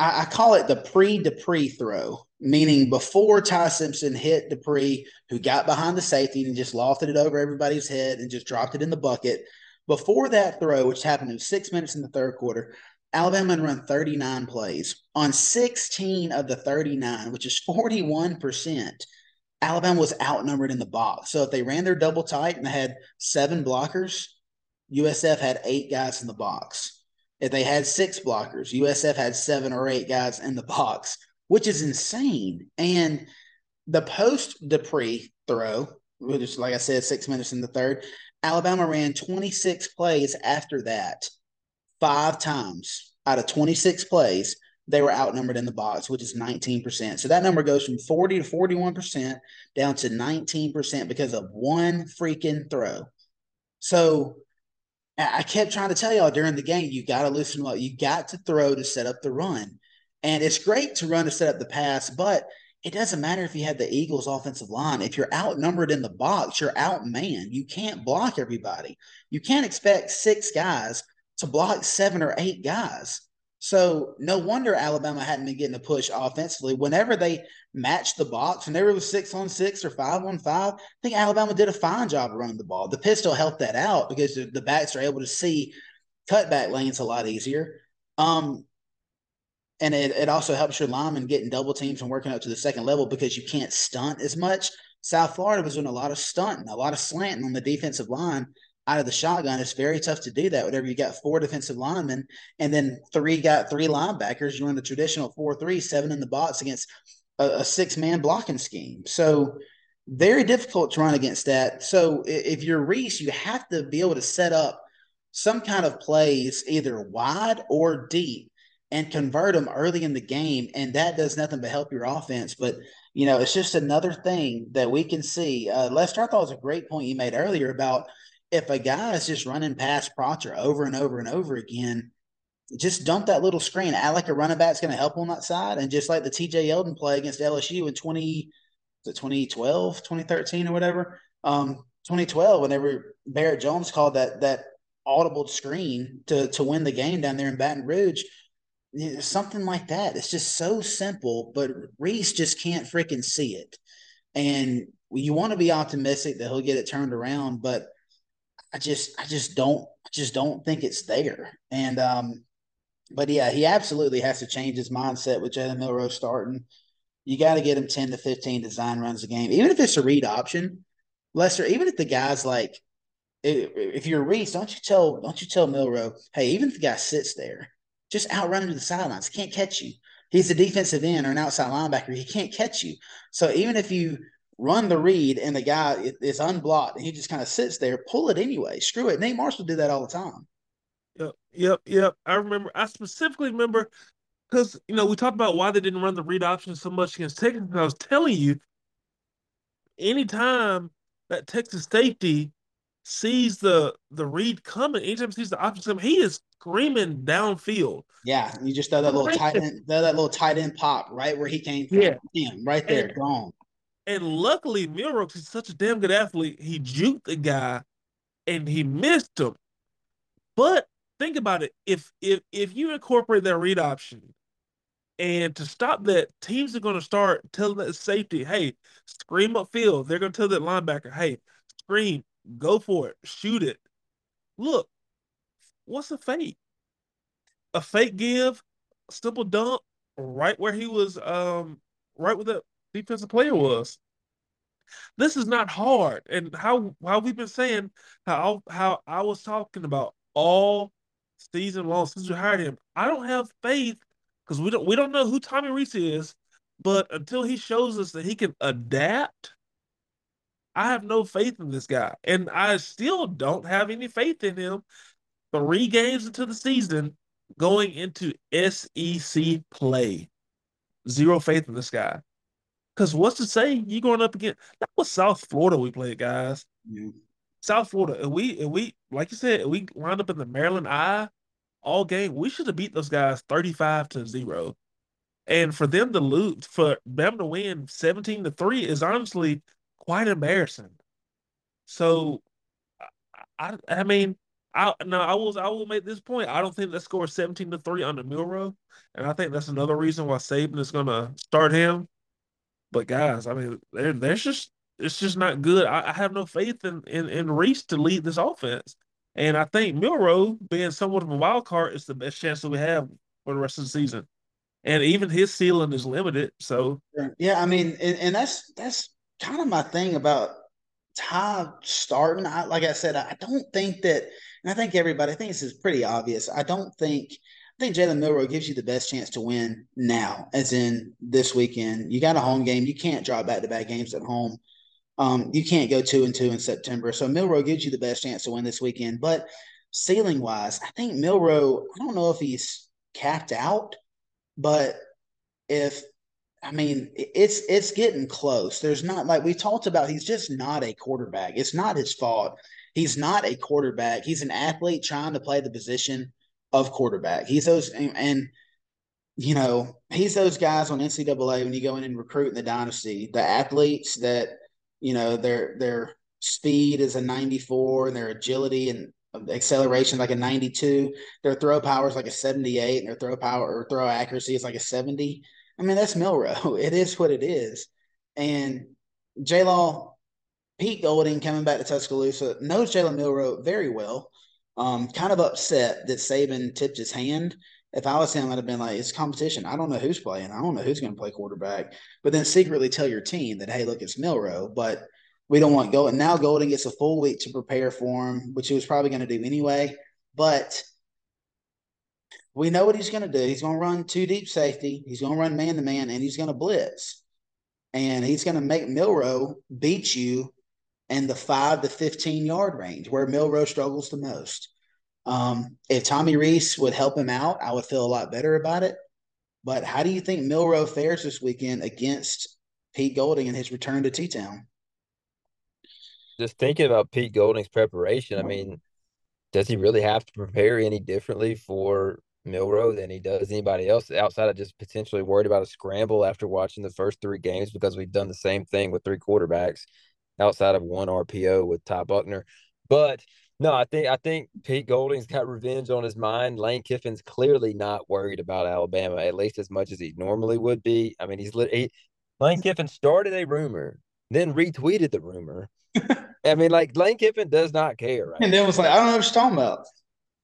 I, I call it the pre-Dupree throw, meaning before Ty Simpson hit Dupree, who got behind the safety and just lofted it over everybody's head and just dropped it in the bucket. Before that throw, which happened in six minutes in the third quarter, Alabama had run thirty-nine plays. On sixteen of the thirty-nine, which is forty-one percent, Alabama was outnumbered in the box. So if they ran their double tight and they had seven blockers, U S F had eight guys in the box. If they had six blockers, U S F had seven or eight guys in the box, which is insane. And the post-Dupree throw, which is, like I said, six minutes in the third, Alabama ran twenty-six plays after that. Five times out of twenty-six plays, they were outnumbered in the box, which is nineteen percent. So that number goes from forty to forty-one percent down to nineteen percent because of one freaking throw. So I kept trying to tell y'all during the game, you got to loosen up. You got to throw to set up the run. And it's great to run to set up the pass, but it doesn't matter if you have the Eagles offensive line. If you're outnumbered in the box, you're outmanned. You can't block everybody. You can't expect six guys to block seven or eight guys. So no wonder Alabama hadn't been getting a push offensively. Whenever they matched the box, whenever it was six on six or five on five, I think Alabama did a fine job of running the ball. The pistol helped that out because the, the backs are able to see cutback lanes a lot easier. Um, And it, it also helps your linemen getting double teams and working up to the second level because you can't stunt as much. South Florida was doing a lot of stunting, a lot of slanting on the defensive line. out of the shotgun. It's very tough to do that whenever you got four defensive linemen and then three got three linebackers. You're in the traditional four three, seven in the box against a, a six-man blocking scheme. So very difficult to run against that. So if you're Rees, you have to be able to set up some kind of plays either wide or deep and convert them early in the game, and that does nothing but help your offense. But, you know, it's just another thing that we can see. Uh, Lester, I thought it was a great point you made earlier about if a guy is just running past Proctor over and over and over again, just dump that little screen. Act like a running back's going to help on that side, and just like the T J Yeldon play against L S U in twenty, twenty twelve, twenty thirteen or whatever, um, twenty twelve, whenever Barrett Jones called that that audible screen to to win the game down there in Baton Rouge. Something like that. It's just so simple, but Rees just can't freaking see it. And you want to be optimistic that he'll get it turned around, but I just, I just don't, I just don't think it's there. And, um, but yeah, he absolutely has to change his mindset with Jalen Milroe starting. You got to get him ten to fifteen design runs a game, even if it's a read option. Lester, even if the guy's like, if you're Rees, don't you tell, don't you tell Milroe, hey, even if the guy sits there, just outrun him to the sidelines. He can't catch you. He's a defensive end or an outside linebacker. He can't catch you. So even if you run the read and the guy is unblocked and he just kind of sits there, pull it anyway. Screw it. Nate Marshall did that all the time. Yep, yep, yep. I remember. I specifically remember because, you know, we talked about why they didn't run the read option so much against Texas. I was telling you, anytime that Texas safety sees the the read coming, anytime he sees the option coming, he is screaming downfield. Yeah, you just throw that little right. tight end, throw that little tight end pop right where he came from. Yeah, him, right there, and, gone. And luckily, Milroe, he's such a damn good athlete, he juked the guy, and he missed him. But think about it: if if if you incorporate that read option, and to stop that, teams are going to start telling that safety, "Hey, scream upfield." They're going to tell that linebacker, "Hey, scream, go for it, shoot it." Look. What's a fake? A fake give, simple dump, right where he was, um, right where the defensive player was. This is not hard. And how how we've been saying, how how I was talking about all season long since we hired him. I don't have faith because we don't we don't know who Tommy Rees is, but until he shows us that he can adapt, I have no faith in this guy. And I still don't have any faith in him. Three games into the season, going into S E C play. Zero faith in this guy. Because what's to say you going up against – that was South Florida we played, guys. Yeah. South Florida. And we, and we, like you said, we lined up in the Maryland eye all game. We should have beat those guys thirty-five to zero. And for them to lose, for them to win seventeen to three is honestly quite embarrassing. So, I, I mean – I, no, I will. I will make this point. I don't think that score seventeen to three under Milroe, and I think that's another reason why Saban is going to start him. But guys, I mean, they're, they're just it's just not good. I, I have no faith in, in in Rees to lead this offense, and I think Milroe being somewhat of a wild card is the best chance that we have for the rest of the season. And even his ceiling is limited. So yeah, I mean, and, and that's that's kind of my thing about Ty starting. I, like I said, I don't think that. I think everybody, I think this is pretty obvious. I don't think, I think Jalen Milroe gives you the best chance to win now, as in this weekend. You got a home game. You can't draw back-to-back games at home. Um, you can't go two and two in September. So Milroe gives you the best chance to win this weekend. But ceiling-wise, I think Milroe, I don't know if he's capped out, but if, I mean, it's it's getting close. There's not, like we talked about, he's just not a quarterback. It's not his fault. He's not a quarterback. He's an athlete trying to play the position of quarterback. He's those – and, you know, he's those guys on N C double A when you go in and recruit in the dynasty, the athletes that, you know, their their speed is a ninety-four and their agility and acceleration like a ninety-two. Their throw power is like a seventy-eight and their throw power or throw accuracy is like a seventy. I mean, that's Milroe. It is what it is. And J-Law – Pete Golding coming back to Tuscaloosa knows Jalen Milroe very well. Um, kind of upset that Saban tipped his hand. If I was him, I'd have been like, it's competition. I don't know who's playing. I don't know who's going to play quarterback. But then secretly tell your team that, hey, look, it's Milroe. But we don't want Golding. Now Golding gets a full week to prepare for him, which he was probably going to do anyway. But we know what he's going to do. He's going to run two deep safety. He's going to run man-to-man, and he's going to blitz. And he's going to make Milroe beat you in the five to fifteen-yard range where Milroe struggles the most. Um, if Tommy Rees would help him out, I would feel a lot better about it. But how do you think Milroe fares this weekend against Pete Golding and his return to T-Town? Just thinking about Pete Golding's preparation, I mean, does he really have to prepare any differently for Milroe than he does anybody else outside of just potentially worried about a scramble after watching the first three games, because we've done the same thing with three quarterbacks outside of one R P O with Ty Buchner. But no, I think I think Pete Golding's got revenge on his mind. Lane Kiffin's clearly not worried about Alabama, at least as much as he normally would be. I mean, he's he, Lane Kiffin started a rumor, then retweeted the rumor. I mean, like, Lane Kiffin does not care, right? And then was like, I don't know what you're talking about.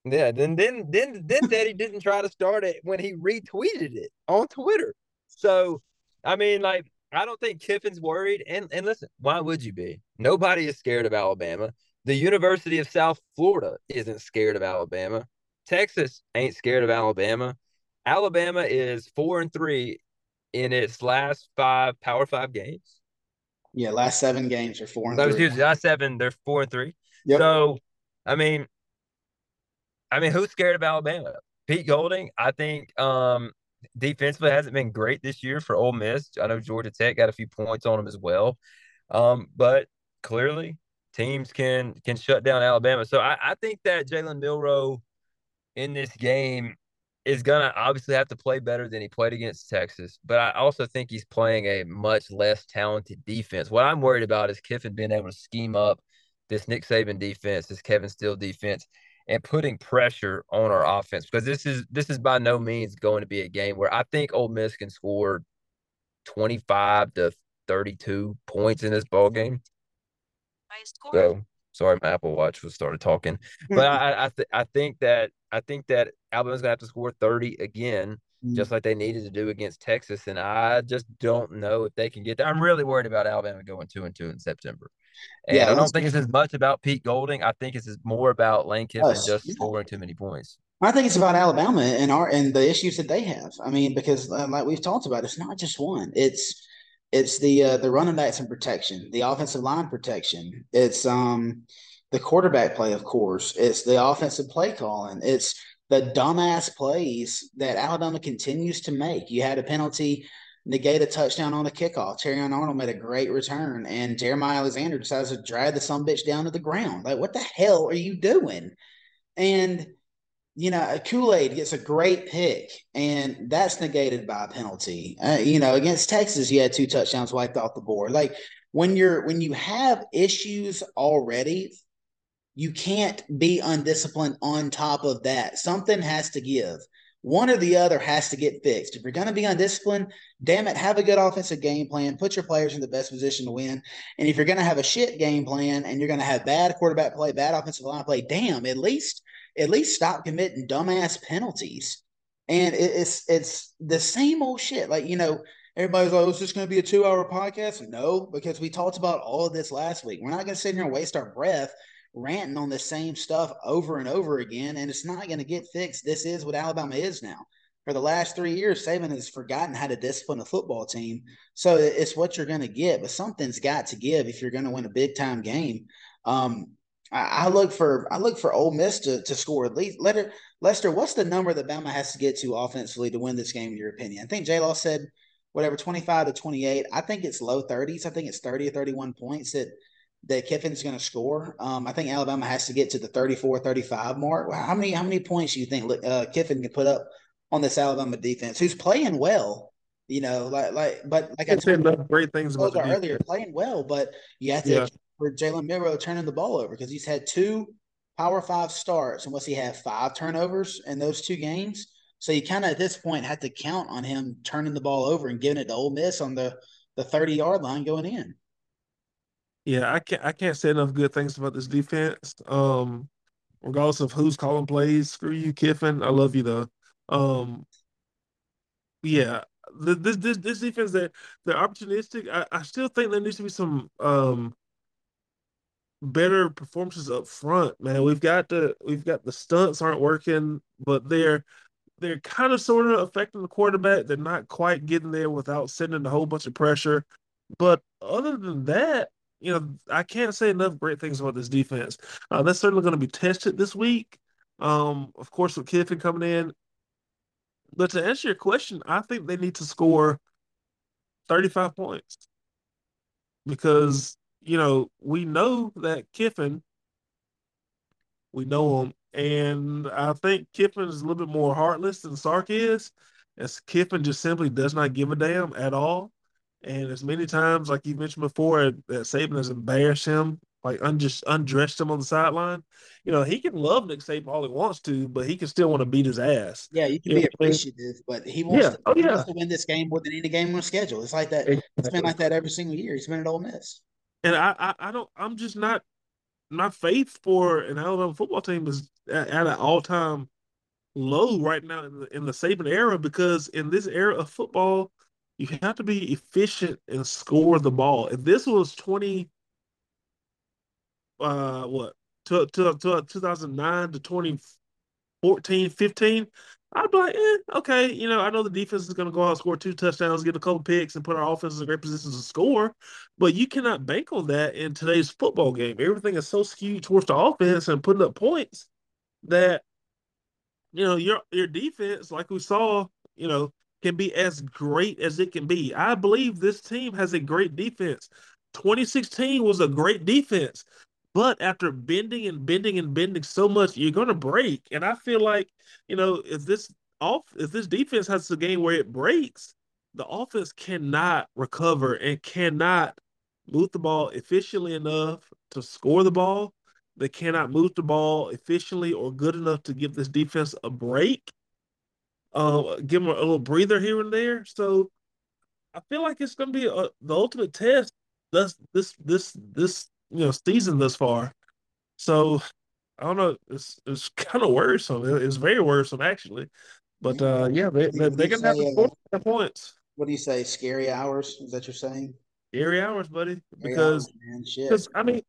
Yeah, then then then then Daddy didn't try to start it when he retweeted it on Twitter. So, I mean, like, I don't think Kiffin's worried. And and listen, why would you be? Nobody is scared of Alabama. The University of South Florida isn't scared of Alabama. Texas ain't scared of Alabama. Alabama is four and three in its last five Power Five games. Yeah, last seven games are four and Those three. Those last seven, they're four and three. Yep. So, I mean, I mean, who's scared of Alabama? Pete Golding, I think um, defensively hasn't been great this year for Ole Miss. I know Georgia Tech got a few points on him as well. Um, but clearly teams can can shut down Alabama. So, I, I think that Jalen Milroe in this game is going to obviously have to play better than he played against Texas, but I also think he's playing a much less talented defense. What I'm worried about is Kiffin being able to scheme up this Nick Saban defense, this Kevin Steele defense, and putting pressure on our offense, because this is this is by no means going to be a game where I think Ole Miss can score twenty-five to thirty-two points in this ballgame. So, sorry, my Apple Watch was started talking. But I I, th- I think that I think that Alabama's going to have to score thirty again, mm-hmm. just like they needed to do against Texas, and I just don't know if they can get there. I'm really worried about Alabama going two and two in September. And yeah, I don't think it's as much about Pete Golding. I think it's more about Lane Kiffin oh, just yeah. scoring too many points. I think it's about Alabama and our and the issues that they have. I mean, because uh, like we've talked about, it's not just one. It's it's the uh, the running backs and protection, the offensive line protection. It's um. The quarterback play, of course. It's the offensive play calling. It's the dumbass plays that Alabama continues to make. You had a penalty, negate a touchdown on a kickoff. Terrion Arnold made a great return, and Jeremiah Alexander decides to drag the sumbitch down to the ground. Like, what the hell are you doing? And, you know, Kool-Aid gets a great pick, and that's negated by a penalty. Uh, you know, against Texas, you had two touchdowns wiped off the board. Like, when you're when you have issues already – you can't be undisciplined on top of that. Something has to give. One or the other has to get fixed. If you're going to be undisciplined, damn it, have a good offensive game plan. Put your players in the best position to win. And if you're going to have a shit game plan and you're going to have bad quarterback play, bad offensive line play, damn, at least at least stop committing dumbass penalties. And it, it's it's the same old shit. Like, you know, everybody's like, oh, is this going to be a two-hour podcast? No, because we talked about all of this last week. We're not going to sit here and waste our breath ranting on the same stuff over and over again, and it's not going to get fixed. This is what Alabama is now. For the last three years, Saban has forgotten how to discipline a football team, so it's what you're going to get, but something's got to give if you're going to win a big-time game. Um, I, I look for I look for Ole Miss to, to score at least. Lester, Lester, what's the number that Bama has to get to offensively to win this game, in your opinion? I think J-Law said, whatever, twenty-five to twenty-eight. I think it's low thirties. I think it's thirty or thirty-one points that – that Kiffin's going to score. Um, I think Alabama has to get to the thirty-four, thirty-five mark. How many how many points do you think uh, Kiffin can put up on this Alabama defense, who's playing well? You know, like like but like I, I said, great things about the earlier playing well, but you have to yeah. for Jalen Milroe turning the ball over, because he's had two Power Five starts, and what's he have five turnovers in those two games? So you kind of at this point have to count on him turning the ball over and giving it to Ole Miss on the the thirty-yard line going in. Yeah, I can't I can't say enough good things about this defense. Um, regardless of who's calling plays, screw you, Kiffin. I love you though. Um, yeah, this this this defense, they're, they're opportunistic. I, I still think there needs to be some um better performances up front, man. We've got to we've got the stunts aren't working, but they're they're kind of sort of affecting the quarterback. They're not quite getting there without sending a whole bunch of pressure. But other than that, you know, I can't say enough great things about this defense. Uh, that's certainly going to be tested this week. Um, of course, with Kiffin coming in. But to answer your question, I think they need to score thirty-five points because, you know, we know that Kiffin, we know him, and I think Kiffin is a little bit more heartless than Sark is, as Kiffin just simply does not give a damn at all. And as many times, like you mentioned before, that Saban has embarrassed him, like unjust, undressed him on the sideline. You know, he can love Nick Saban all he wants to, but he can still want to beat his ass. Yeah, you can you be appreciative, but he wants, yeah. to, oh, he yeah. wants to win this game more than any game on schedule. It's like that. Exactly. It's been like that every single year. He's been at Ole Miss. And I, I, I don't. I'm just not. My faith for an Alabama football team is at, at an all-time low right now in the, in the Saban era, because in this era of football, you have to be efficient and score the ball. If this was twenty. Uh, what to, to, to two thousand nine to twenty fourteen, fifteen, I'd be like, eh, okay, you know, I know the defense is going to go out and score two touchdowns, get a couple picks, and put our offense in great positions to score, but you cannot bank on that in today's football game. Everything is so skewed towards the offense and putting up points that, you know, your your defense, like we saw, you know, can be as great as it can be. I believe this team has a great defense. twenty sixteen was a great defense. But after bending and bending and bending so much, you're going to break. And I feel like, you know, if this off, if this defense has a game where it breaks, the offense cannot recover and cannot move the ball efficiently enough to score the ball. They cannot move the ball efficiently or good enough to give this defense a break, uh, give them a little breather here and there. So I feel like it's going to be a, the ultimate test. This, this, this, this. You know, season thus far. So I don't know. It's it's kind of worrisome. It's very worrisome, actually. But uh, yeah, they they, they're gonna have to score uh, points. What do you say? Scary hours? Is that you're saying? Scary hours, buddy. Scary because hours, man. Shit. Because I mean,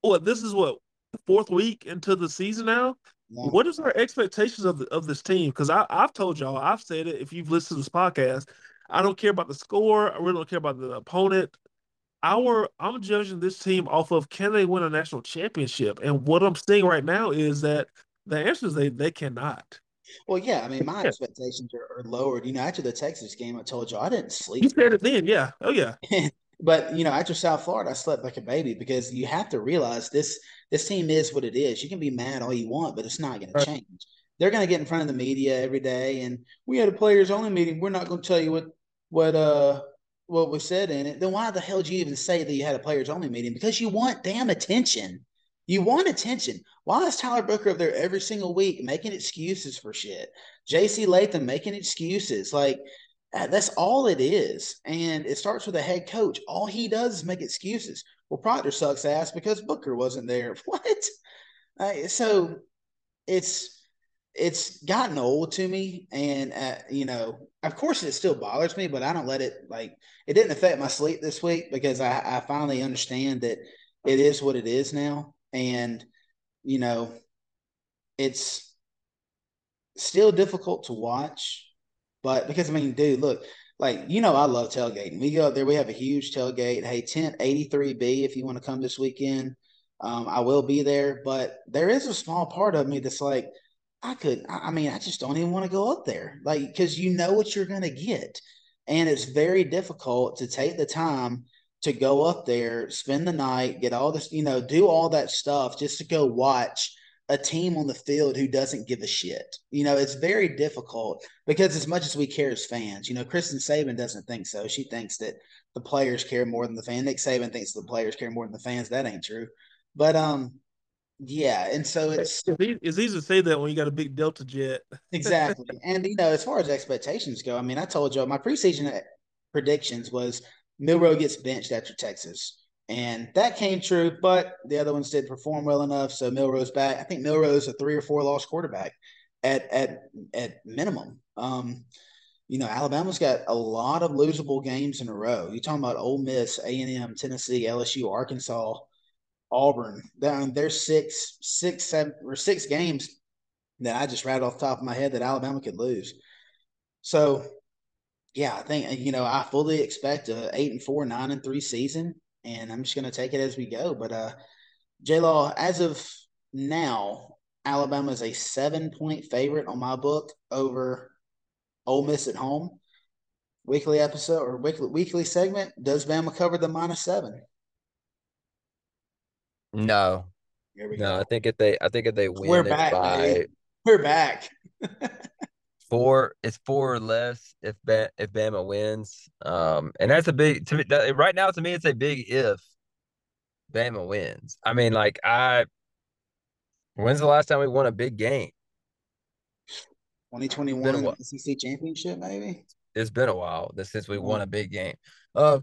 what this is what the fourth week into the season now. Yeah. What is our expectations of the, of this team? Because I I've told y'all, I've said it. If you've listened to this podcast, I don't care about the score. I really don't care about the opponent. Our, I'm judging this team off of can they win a national championship, and what I'm seeing right now is that the answer is they, they cannot. Well, yeah, I mean, my yeah. expectations are, are lowered. You know, after the Texas game, I told you I didn't sleep. You said it then, yeah, oh yeah. But you know, after South Florida, I slept like a baby because you have to realize this this team is what it is. You can be mad all you want, but it's not going right. to change. They're going to get in front of the media every day, and we had a players only meeting. We're not going to tell you what what uh. what was said in it, then why the hell did you even say that you had a players-only meeting? Because you want damn attention. You want attention. Why is Tyler Booker up there every single week making excuses for shit? J C Latham making excuses. Like, that's all it is. And it starts with a head coach. All he does is make excuses. Well, Proctor sucks ass because Booker wasn't there. What? Uh, so it's it's gotten old to me, and, uh, you know, of course it still bothers me, but I don't let it, like, it didn't affect my sleep this week because I, I finally understand that it is what it is now. And, you know, it's still difficult to watch, but because, I mean, dude, look, like, you know, I love tailgating. We go up there, we have a huge tailgate. Hey, tent eighty-three B, if you want to come this weekend, um, I will be there, but there is a small part of me that's like, I couldn't, I mean, I just don't even want to go up there. Like, because you know what you're going to get. And it's very difficult to take the time to go up there, spend the night, get all this, you know, do all that stuff just to go watch a team on the field who doesn't give a shit. You know, it's very difficult because as much as we care as fans, you know, Kristen Saban doesn't think so. She thinks that the players care more than the fans. Nick Saban thinks the players care more than the fans. That ain't true. But, um, yeah, and so it's it's easy to say that when you got a big Delta jet. Exactly. And, you know, as far as expectations go, I mean, I told you my preseason predictions was Milroe gets benched after Texas. And that came true, but the other ones did perform well enough, so Milroe's back. I think Milroe's a three- or four-loss quarterback at at at minimum. Um, you know, Alabama's got a lot of losable games in a row. You're talking about Ole Miss, A and M, Tennessee, L S U, Arkansas. Auburn. Down there's six, six, seven, or six games that I just rattled off the top of my head that Alabama could lose. So, yeah, I think, you know, I fully expect a eight and four, nine and three season, and I'm just going to take it as we go. But uh, J-Law, as of now, Alabama is a seven point favorite on my book over Ole Miss at home. Weekly episode or weekly weekly segment. Does Bama cover the minus seven? No. Here we no, go. I think if they, I think if they win, we're back. By man. We're back. Four, it's four or less if ba- if Bama wins, um, and that's a big to me. That, right now, to me, it's a big if Bama wins. I mean, like I. When's the last time we won a big game? twenty twenty-one S E C championship, maybe. It's been a while since we won a big game. Uh,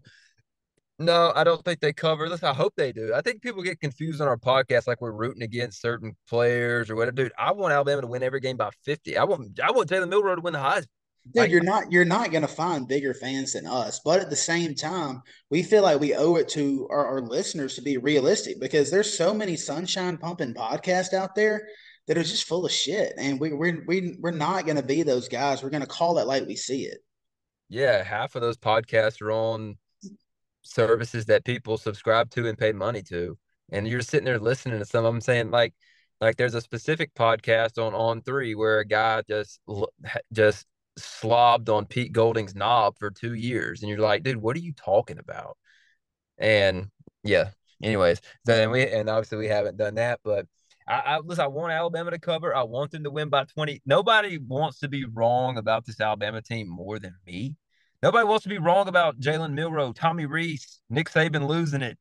no, I don't think they cover. Listen, I hope they do. I think people get confused on our podcast, like we're rooting against certain players or whatever. Dude, I want Alabama to win every game by fifty. I want I want Jalen Milroe to win the Heisman. Dude, like, you're not you're not going to find bigger fans than us. But at the same time, we feel like we owe it to our, our listeners to be realistic, because there's so many sunshine pumping podcasts out there that are just full of shit, and we we're we, we're not going to be those guys. We're going to call it like we see it. Yeah, half of those podcasts are on services that people subscribe to and pay money to. And you're sitting there listening to some of them saying, like, like there's a specific podcast on On Three where a guy just just slobbed on Pete Golding's knob for two years. And you're like, dude, what are you talking about? And, yeah, anyways. Then we, and obviously we haven't done that. But, I, I listen, I want Alabama to cover. I want them to win by twenty. Nobody wants to be wrong about this Alabama team more than me. Nobody wants to be wrong about Jalen Milroe, Tommy Rees, Nick Saban losing it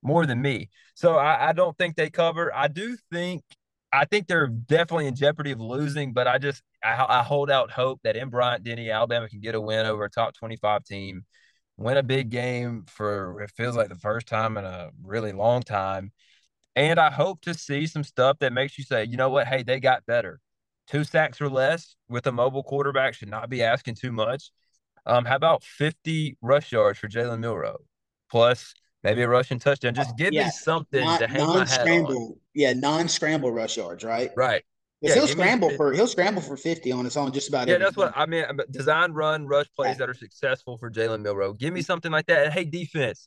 more than me. So I, I don't think they cover. I do think I think they're definitely in jeopardy of losing, but I just I, I hold out hope that in Bryant-Denny, Alabama can get a win over a top twenty-five team, win a big game for it feels like the first time in a really long time. And I hope to see some stuff that makes you say, you know what, hey, they got better. Two sacks or less with a mobile quarterback should not be asking too much. Um, how about fifty rush yards for Jalen Milroe, plus maybe a rushing touchdown? Just give yeah. me something not, to hang my hat on. Yeah, non-scramble rush yards, right? Right. Yeah, he'll scramble me, for he'll scramble for fifty on his own just about. Yeah, everything. That's what I mean. Design, run, rush plays yeah. that are successful for Jalen Milroe. Give me something like that. And hey, defense,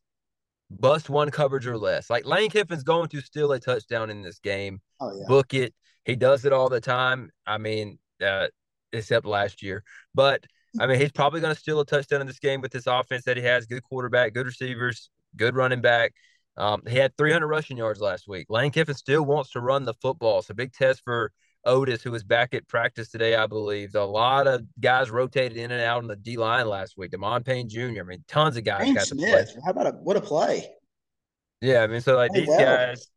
bust one coverage or less. Like Lane Kiffin's going to steal a touchdown in this game. Oh, yeah. Book it. He does it all the time. I mean, uh, except last year. But, I mean, he's probably going to steal a touchdown in this game with this offense that he has. Good quarterback, good receivers, good running back. Um, he had three hundred rushing yards last week. Lane Kiffin still wants to run the football. It's a big test for Otis, who was back at practice today, I believe. A lot of guys rotated in and out on the D-line last week. DeMond Payne Junior I mean, tons of guys Payne got Smith. To play. How about a – what a play. Yeah, I mean, so, like, oh, these wow. guys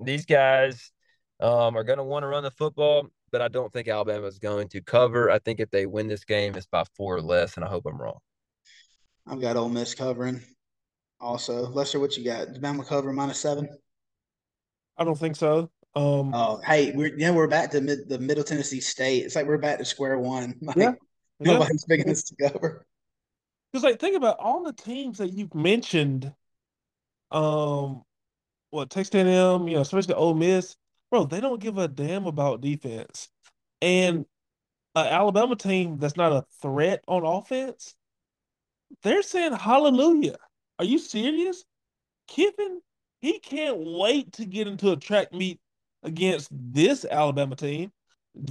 these guys um, are going to want to run the football, but I don't think Alabama is going to cover. I think if they win this game, it's by four or less, and I hope I'm wrong. I've got Ole Miss covering also. Lester, what you got? Does Alabama cover minus seven? I don't think so. Um, oh, hey, we're yeah, we're back to mid, the Middle Tennessee State. It's like we're back to square one. Like, yeah, nobody's yeah. picking us to cover. Because, like, think about all the teams that you've mentioned. Um, what Texas A and M, you know, especially Ole Miss, bro, they don't give a damn about defense. And an Alabama team that's not a threat on offense, they're saying hallelujah. Are you serious? Kiffin, he can't wait to get into a track meet against this Alabama team.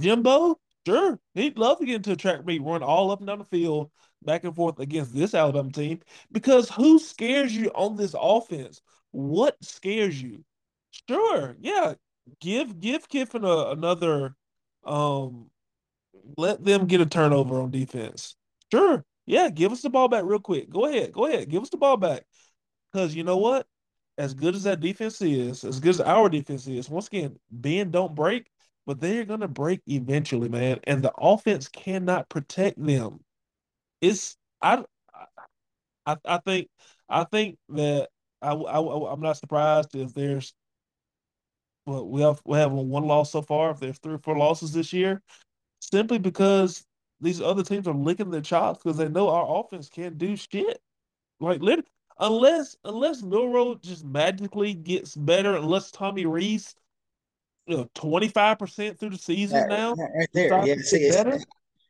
Jimbo, sure, he'd love to get into a track meet, run all up and down the field, back and forth against this Alabama team, because who scares you on this offense? What scares you? Sure, yeah, give give Kiffin a, another um, – let them get a turnover on defense. Sure, yeah, give us the ball back real quick. Go ahead, go ahead, give us the ball back, because you know what? As good as that defense is, as good as our defense is, once again, bend don't break, but they're going to break eventually, man. And the offense cannot protect them. It's I, I, I think, I think that I, I, I'm not surprised if there's. Well, we have we have one loss so far. If there's three or four losses this year, simply because these other teams are licking their chops because they know our offense can't do shit. Like literally. unless unless Milroe just magically gets better, unless Tommy Rees, you know, twenty-five percent through the season that, now. Right there, yeah. See, it's, better,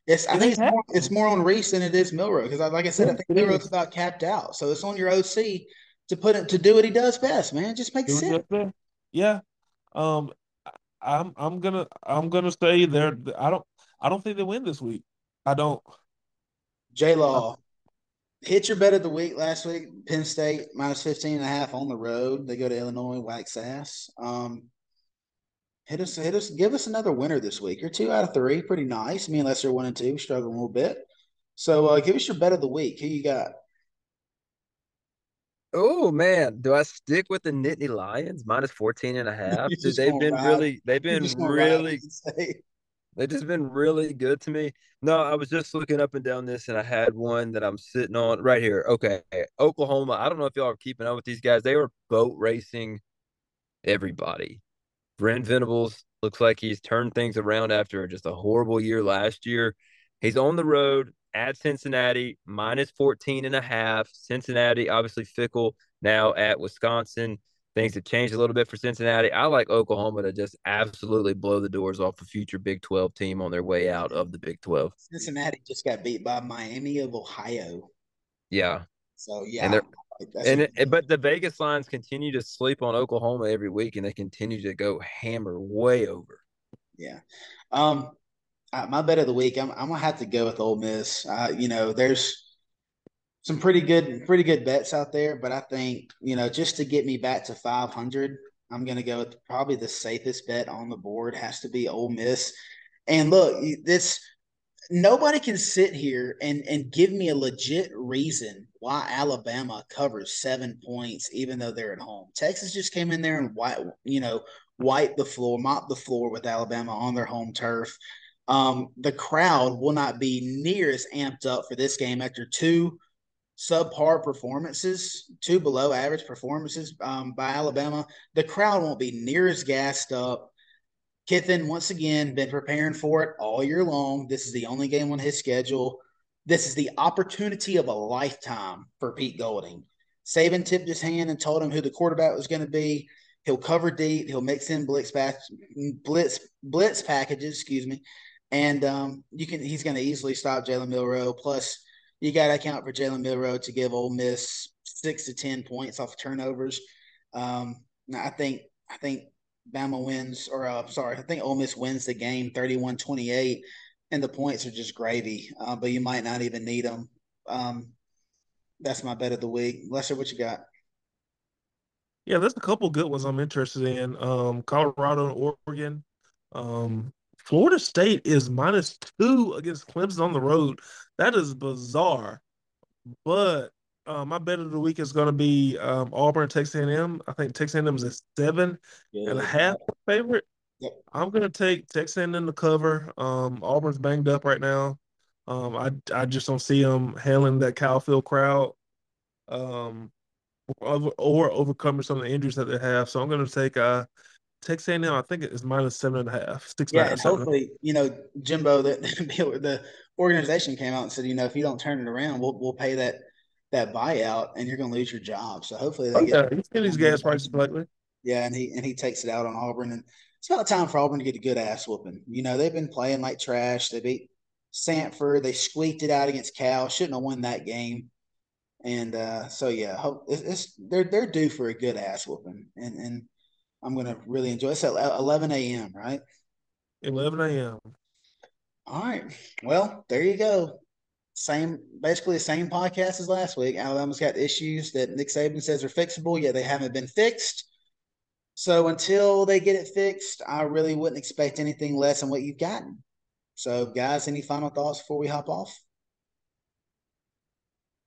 it's, I think it's more, it's more on Rees than it is Milroe because, like I said, I think Milroe's about capped out. So it's on your O C to put it, to do what he does best, man. It just makes sense. Yeah. Um, I'm I'm gonna I'm gonna stay there. I don't I don't think they win this week. I don't. J Law. Hit your bet of the week last week. Penn State minus fifteen and a half on the road. They go to Illinois, wax ass. Um, hit us, hit us, give us another winner this week. You're two out of three, pretty nice. Me and Lester one and two, struggling a little bit. So uh, give us your bet of the week. Who you got? Oh man, do I stick with the Nittany Lions minus fourteen and a half? Dude, they've been ride. really, they've been really. They've just been really good to me. No, I was just looking up and down this, and I had one that I'm sitting on right here. Okay, Oklahoma. I don't know if y'all are keeping up with these guys. They were boat racing everybody. Brent Venables looks like he's turned things around after just a horrible year last year. He's on the road at Cincinnati, minus fourteen and a half. Cincinnati, obviously fickle now at Wisconsin. Things have changed a little bit for Cincinnati. I like Oklahoma to just absolutely blow the doors off a future Big twelve team on their way out of the Big twelve. Cincinnati just got beat by Miami of Ohio. Yeah. So, yeah. And, like, and it, But the Vegas lines continue to sleep on Oklahoma every week, and they continue to go hammer way over. Yeah. Um, uh, my bet of the week, I'm, I'm going to have to go with Ole Miss. Uh, you know, there's – Some pretty good, pretty good bets out there, but I think, you know, just to get me back to five hundred, I'm going to go with probably the safest bet on the board has to be Ole Miss. And look, this nobody can sit here and and give me a legit reason why Alabama covers seven points, even though they're at home. Texas just came in there and wipe, you know, wipe the floor, mop the floor with Alabama on their home turf. Um, the crowd will not be near as amped up for this game after two subpar performances, two below average performances um, by Alabama. The crowd won't be near as gassed up. Kiffin, once again, been preparing for it all year long. This is the only game on his schedule. This is the opportunity of a lifetime for Pete Golding. Saban tipped his hand and told him who the quarterback was going to be. He'll cover deep. He'll mix in blitz, back, blitz, blitz packages, excuse me. And um, you can he's going to easily stop Jalen Milroe. Plus, you got to account for Jalen Milroe to give Ole Miss six to ten points off turnovers. Um, I think I think Bama wins, or uh, sorry, I think Ole Miss wins the game thirty-one twenty-eight, and the points are just gravy. Uh, but you might not even need them. Um, that's my bet of the week. Lester, what you got? Yeah, there's a couple good ones I'm interested in. Um, Colorado and Oregon. Um, Florida State is minus two against Clemson on the road. That is bizarre. But um, my bet of the week is going to be um, Auburn, Texas A and M. I think Texas A and M is a seven yeah. and a half favorite. Yeah. I'm going to take Texas A and M to cover. Um, Auburn's banged up right now. Um, I I just don't see them handling that Cowfield crowd um, or, or overcoming some of the injuries that they have. So I'm going to take uh, – Texas A and M, I think it's minus seven and a half, six. Yeah, and hopefully, you know, Jimbo, the, the organization came out and said, you know, if you don't turn it around, we'll we'll pay that that buyout, and you're going to lose your job. So hopefully, they oh, get yeah, he's getting his gas prices lately. Yeah, and he and he takes it out on Auburn, and it's about time for Auburn to get a good ass whooping. You know, they've been playing like trash. They beat Sanford. They squeaked it out against Cal. Shouldn't have won that game. And uh, so yeah, hope it's, it's they're they're due for a good ass whooping, and and. I'm going to really enjoy it. It's at eleven a.m., right? eleven a.m. All right. Well, there you go. Same, basically the same podcast as last week. Alabama's got issues that Nick Saban says are fixable, yet they haven't been fixed. So until they get it fixed, I really wouldn't expect anything less than what you've gotten. So, guys, any final thoughts before we hop off?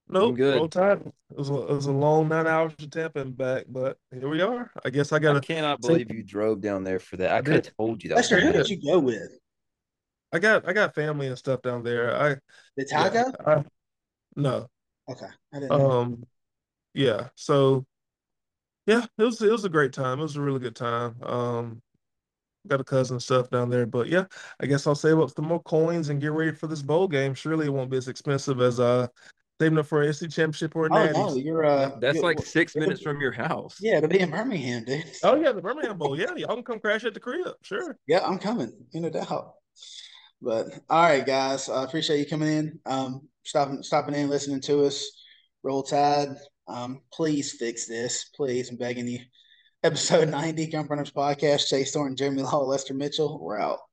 Nope, good time. It was, a, it was a long nine hours to Tampa and back, but here we are. I guess I gotta. I cannot believe you drove down there for that. I, I could have told you that. Lester, who did you go with? I got I got family and stuff down there. I did Ty go? Yeah, I, no. Okay. I didn't know. Um. Yeah. So. Yeah, it was it was a great time. It was a really good time. Um, got a cousin and stuff down there, but yeah, I guess I'll save up some more coins and get ready for this bowl game. Surely it won't be as expensive as uh. saving up for an S E C championship or a natty. Oh, no, you're, uh, that's you're, like six minutes from your house. Yeah, it'll be in Birmingham, dude. Oh, yeah, the Birmingham Bowl. Yeah, y'all can come crash at the crib. Sure. Yeah, I'm coming, you know, doubt. But, all right, guys, I appreciate you coming in, um, stopping, stopping in, listening to us. Roll Tide. Um, please fix this. Please, I'm begging you. Episode ninety, Gun Runners Podcast, Chase Thornton, Jeremy Law, Lester Mitchell. We're out.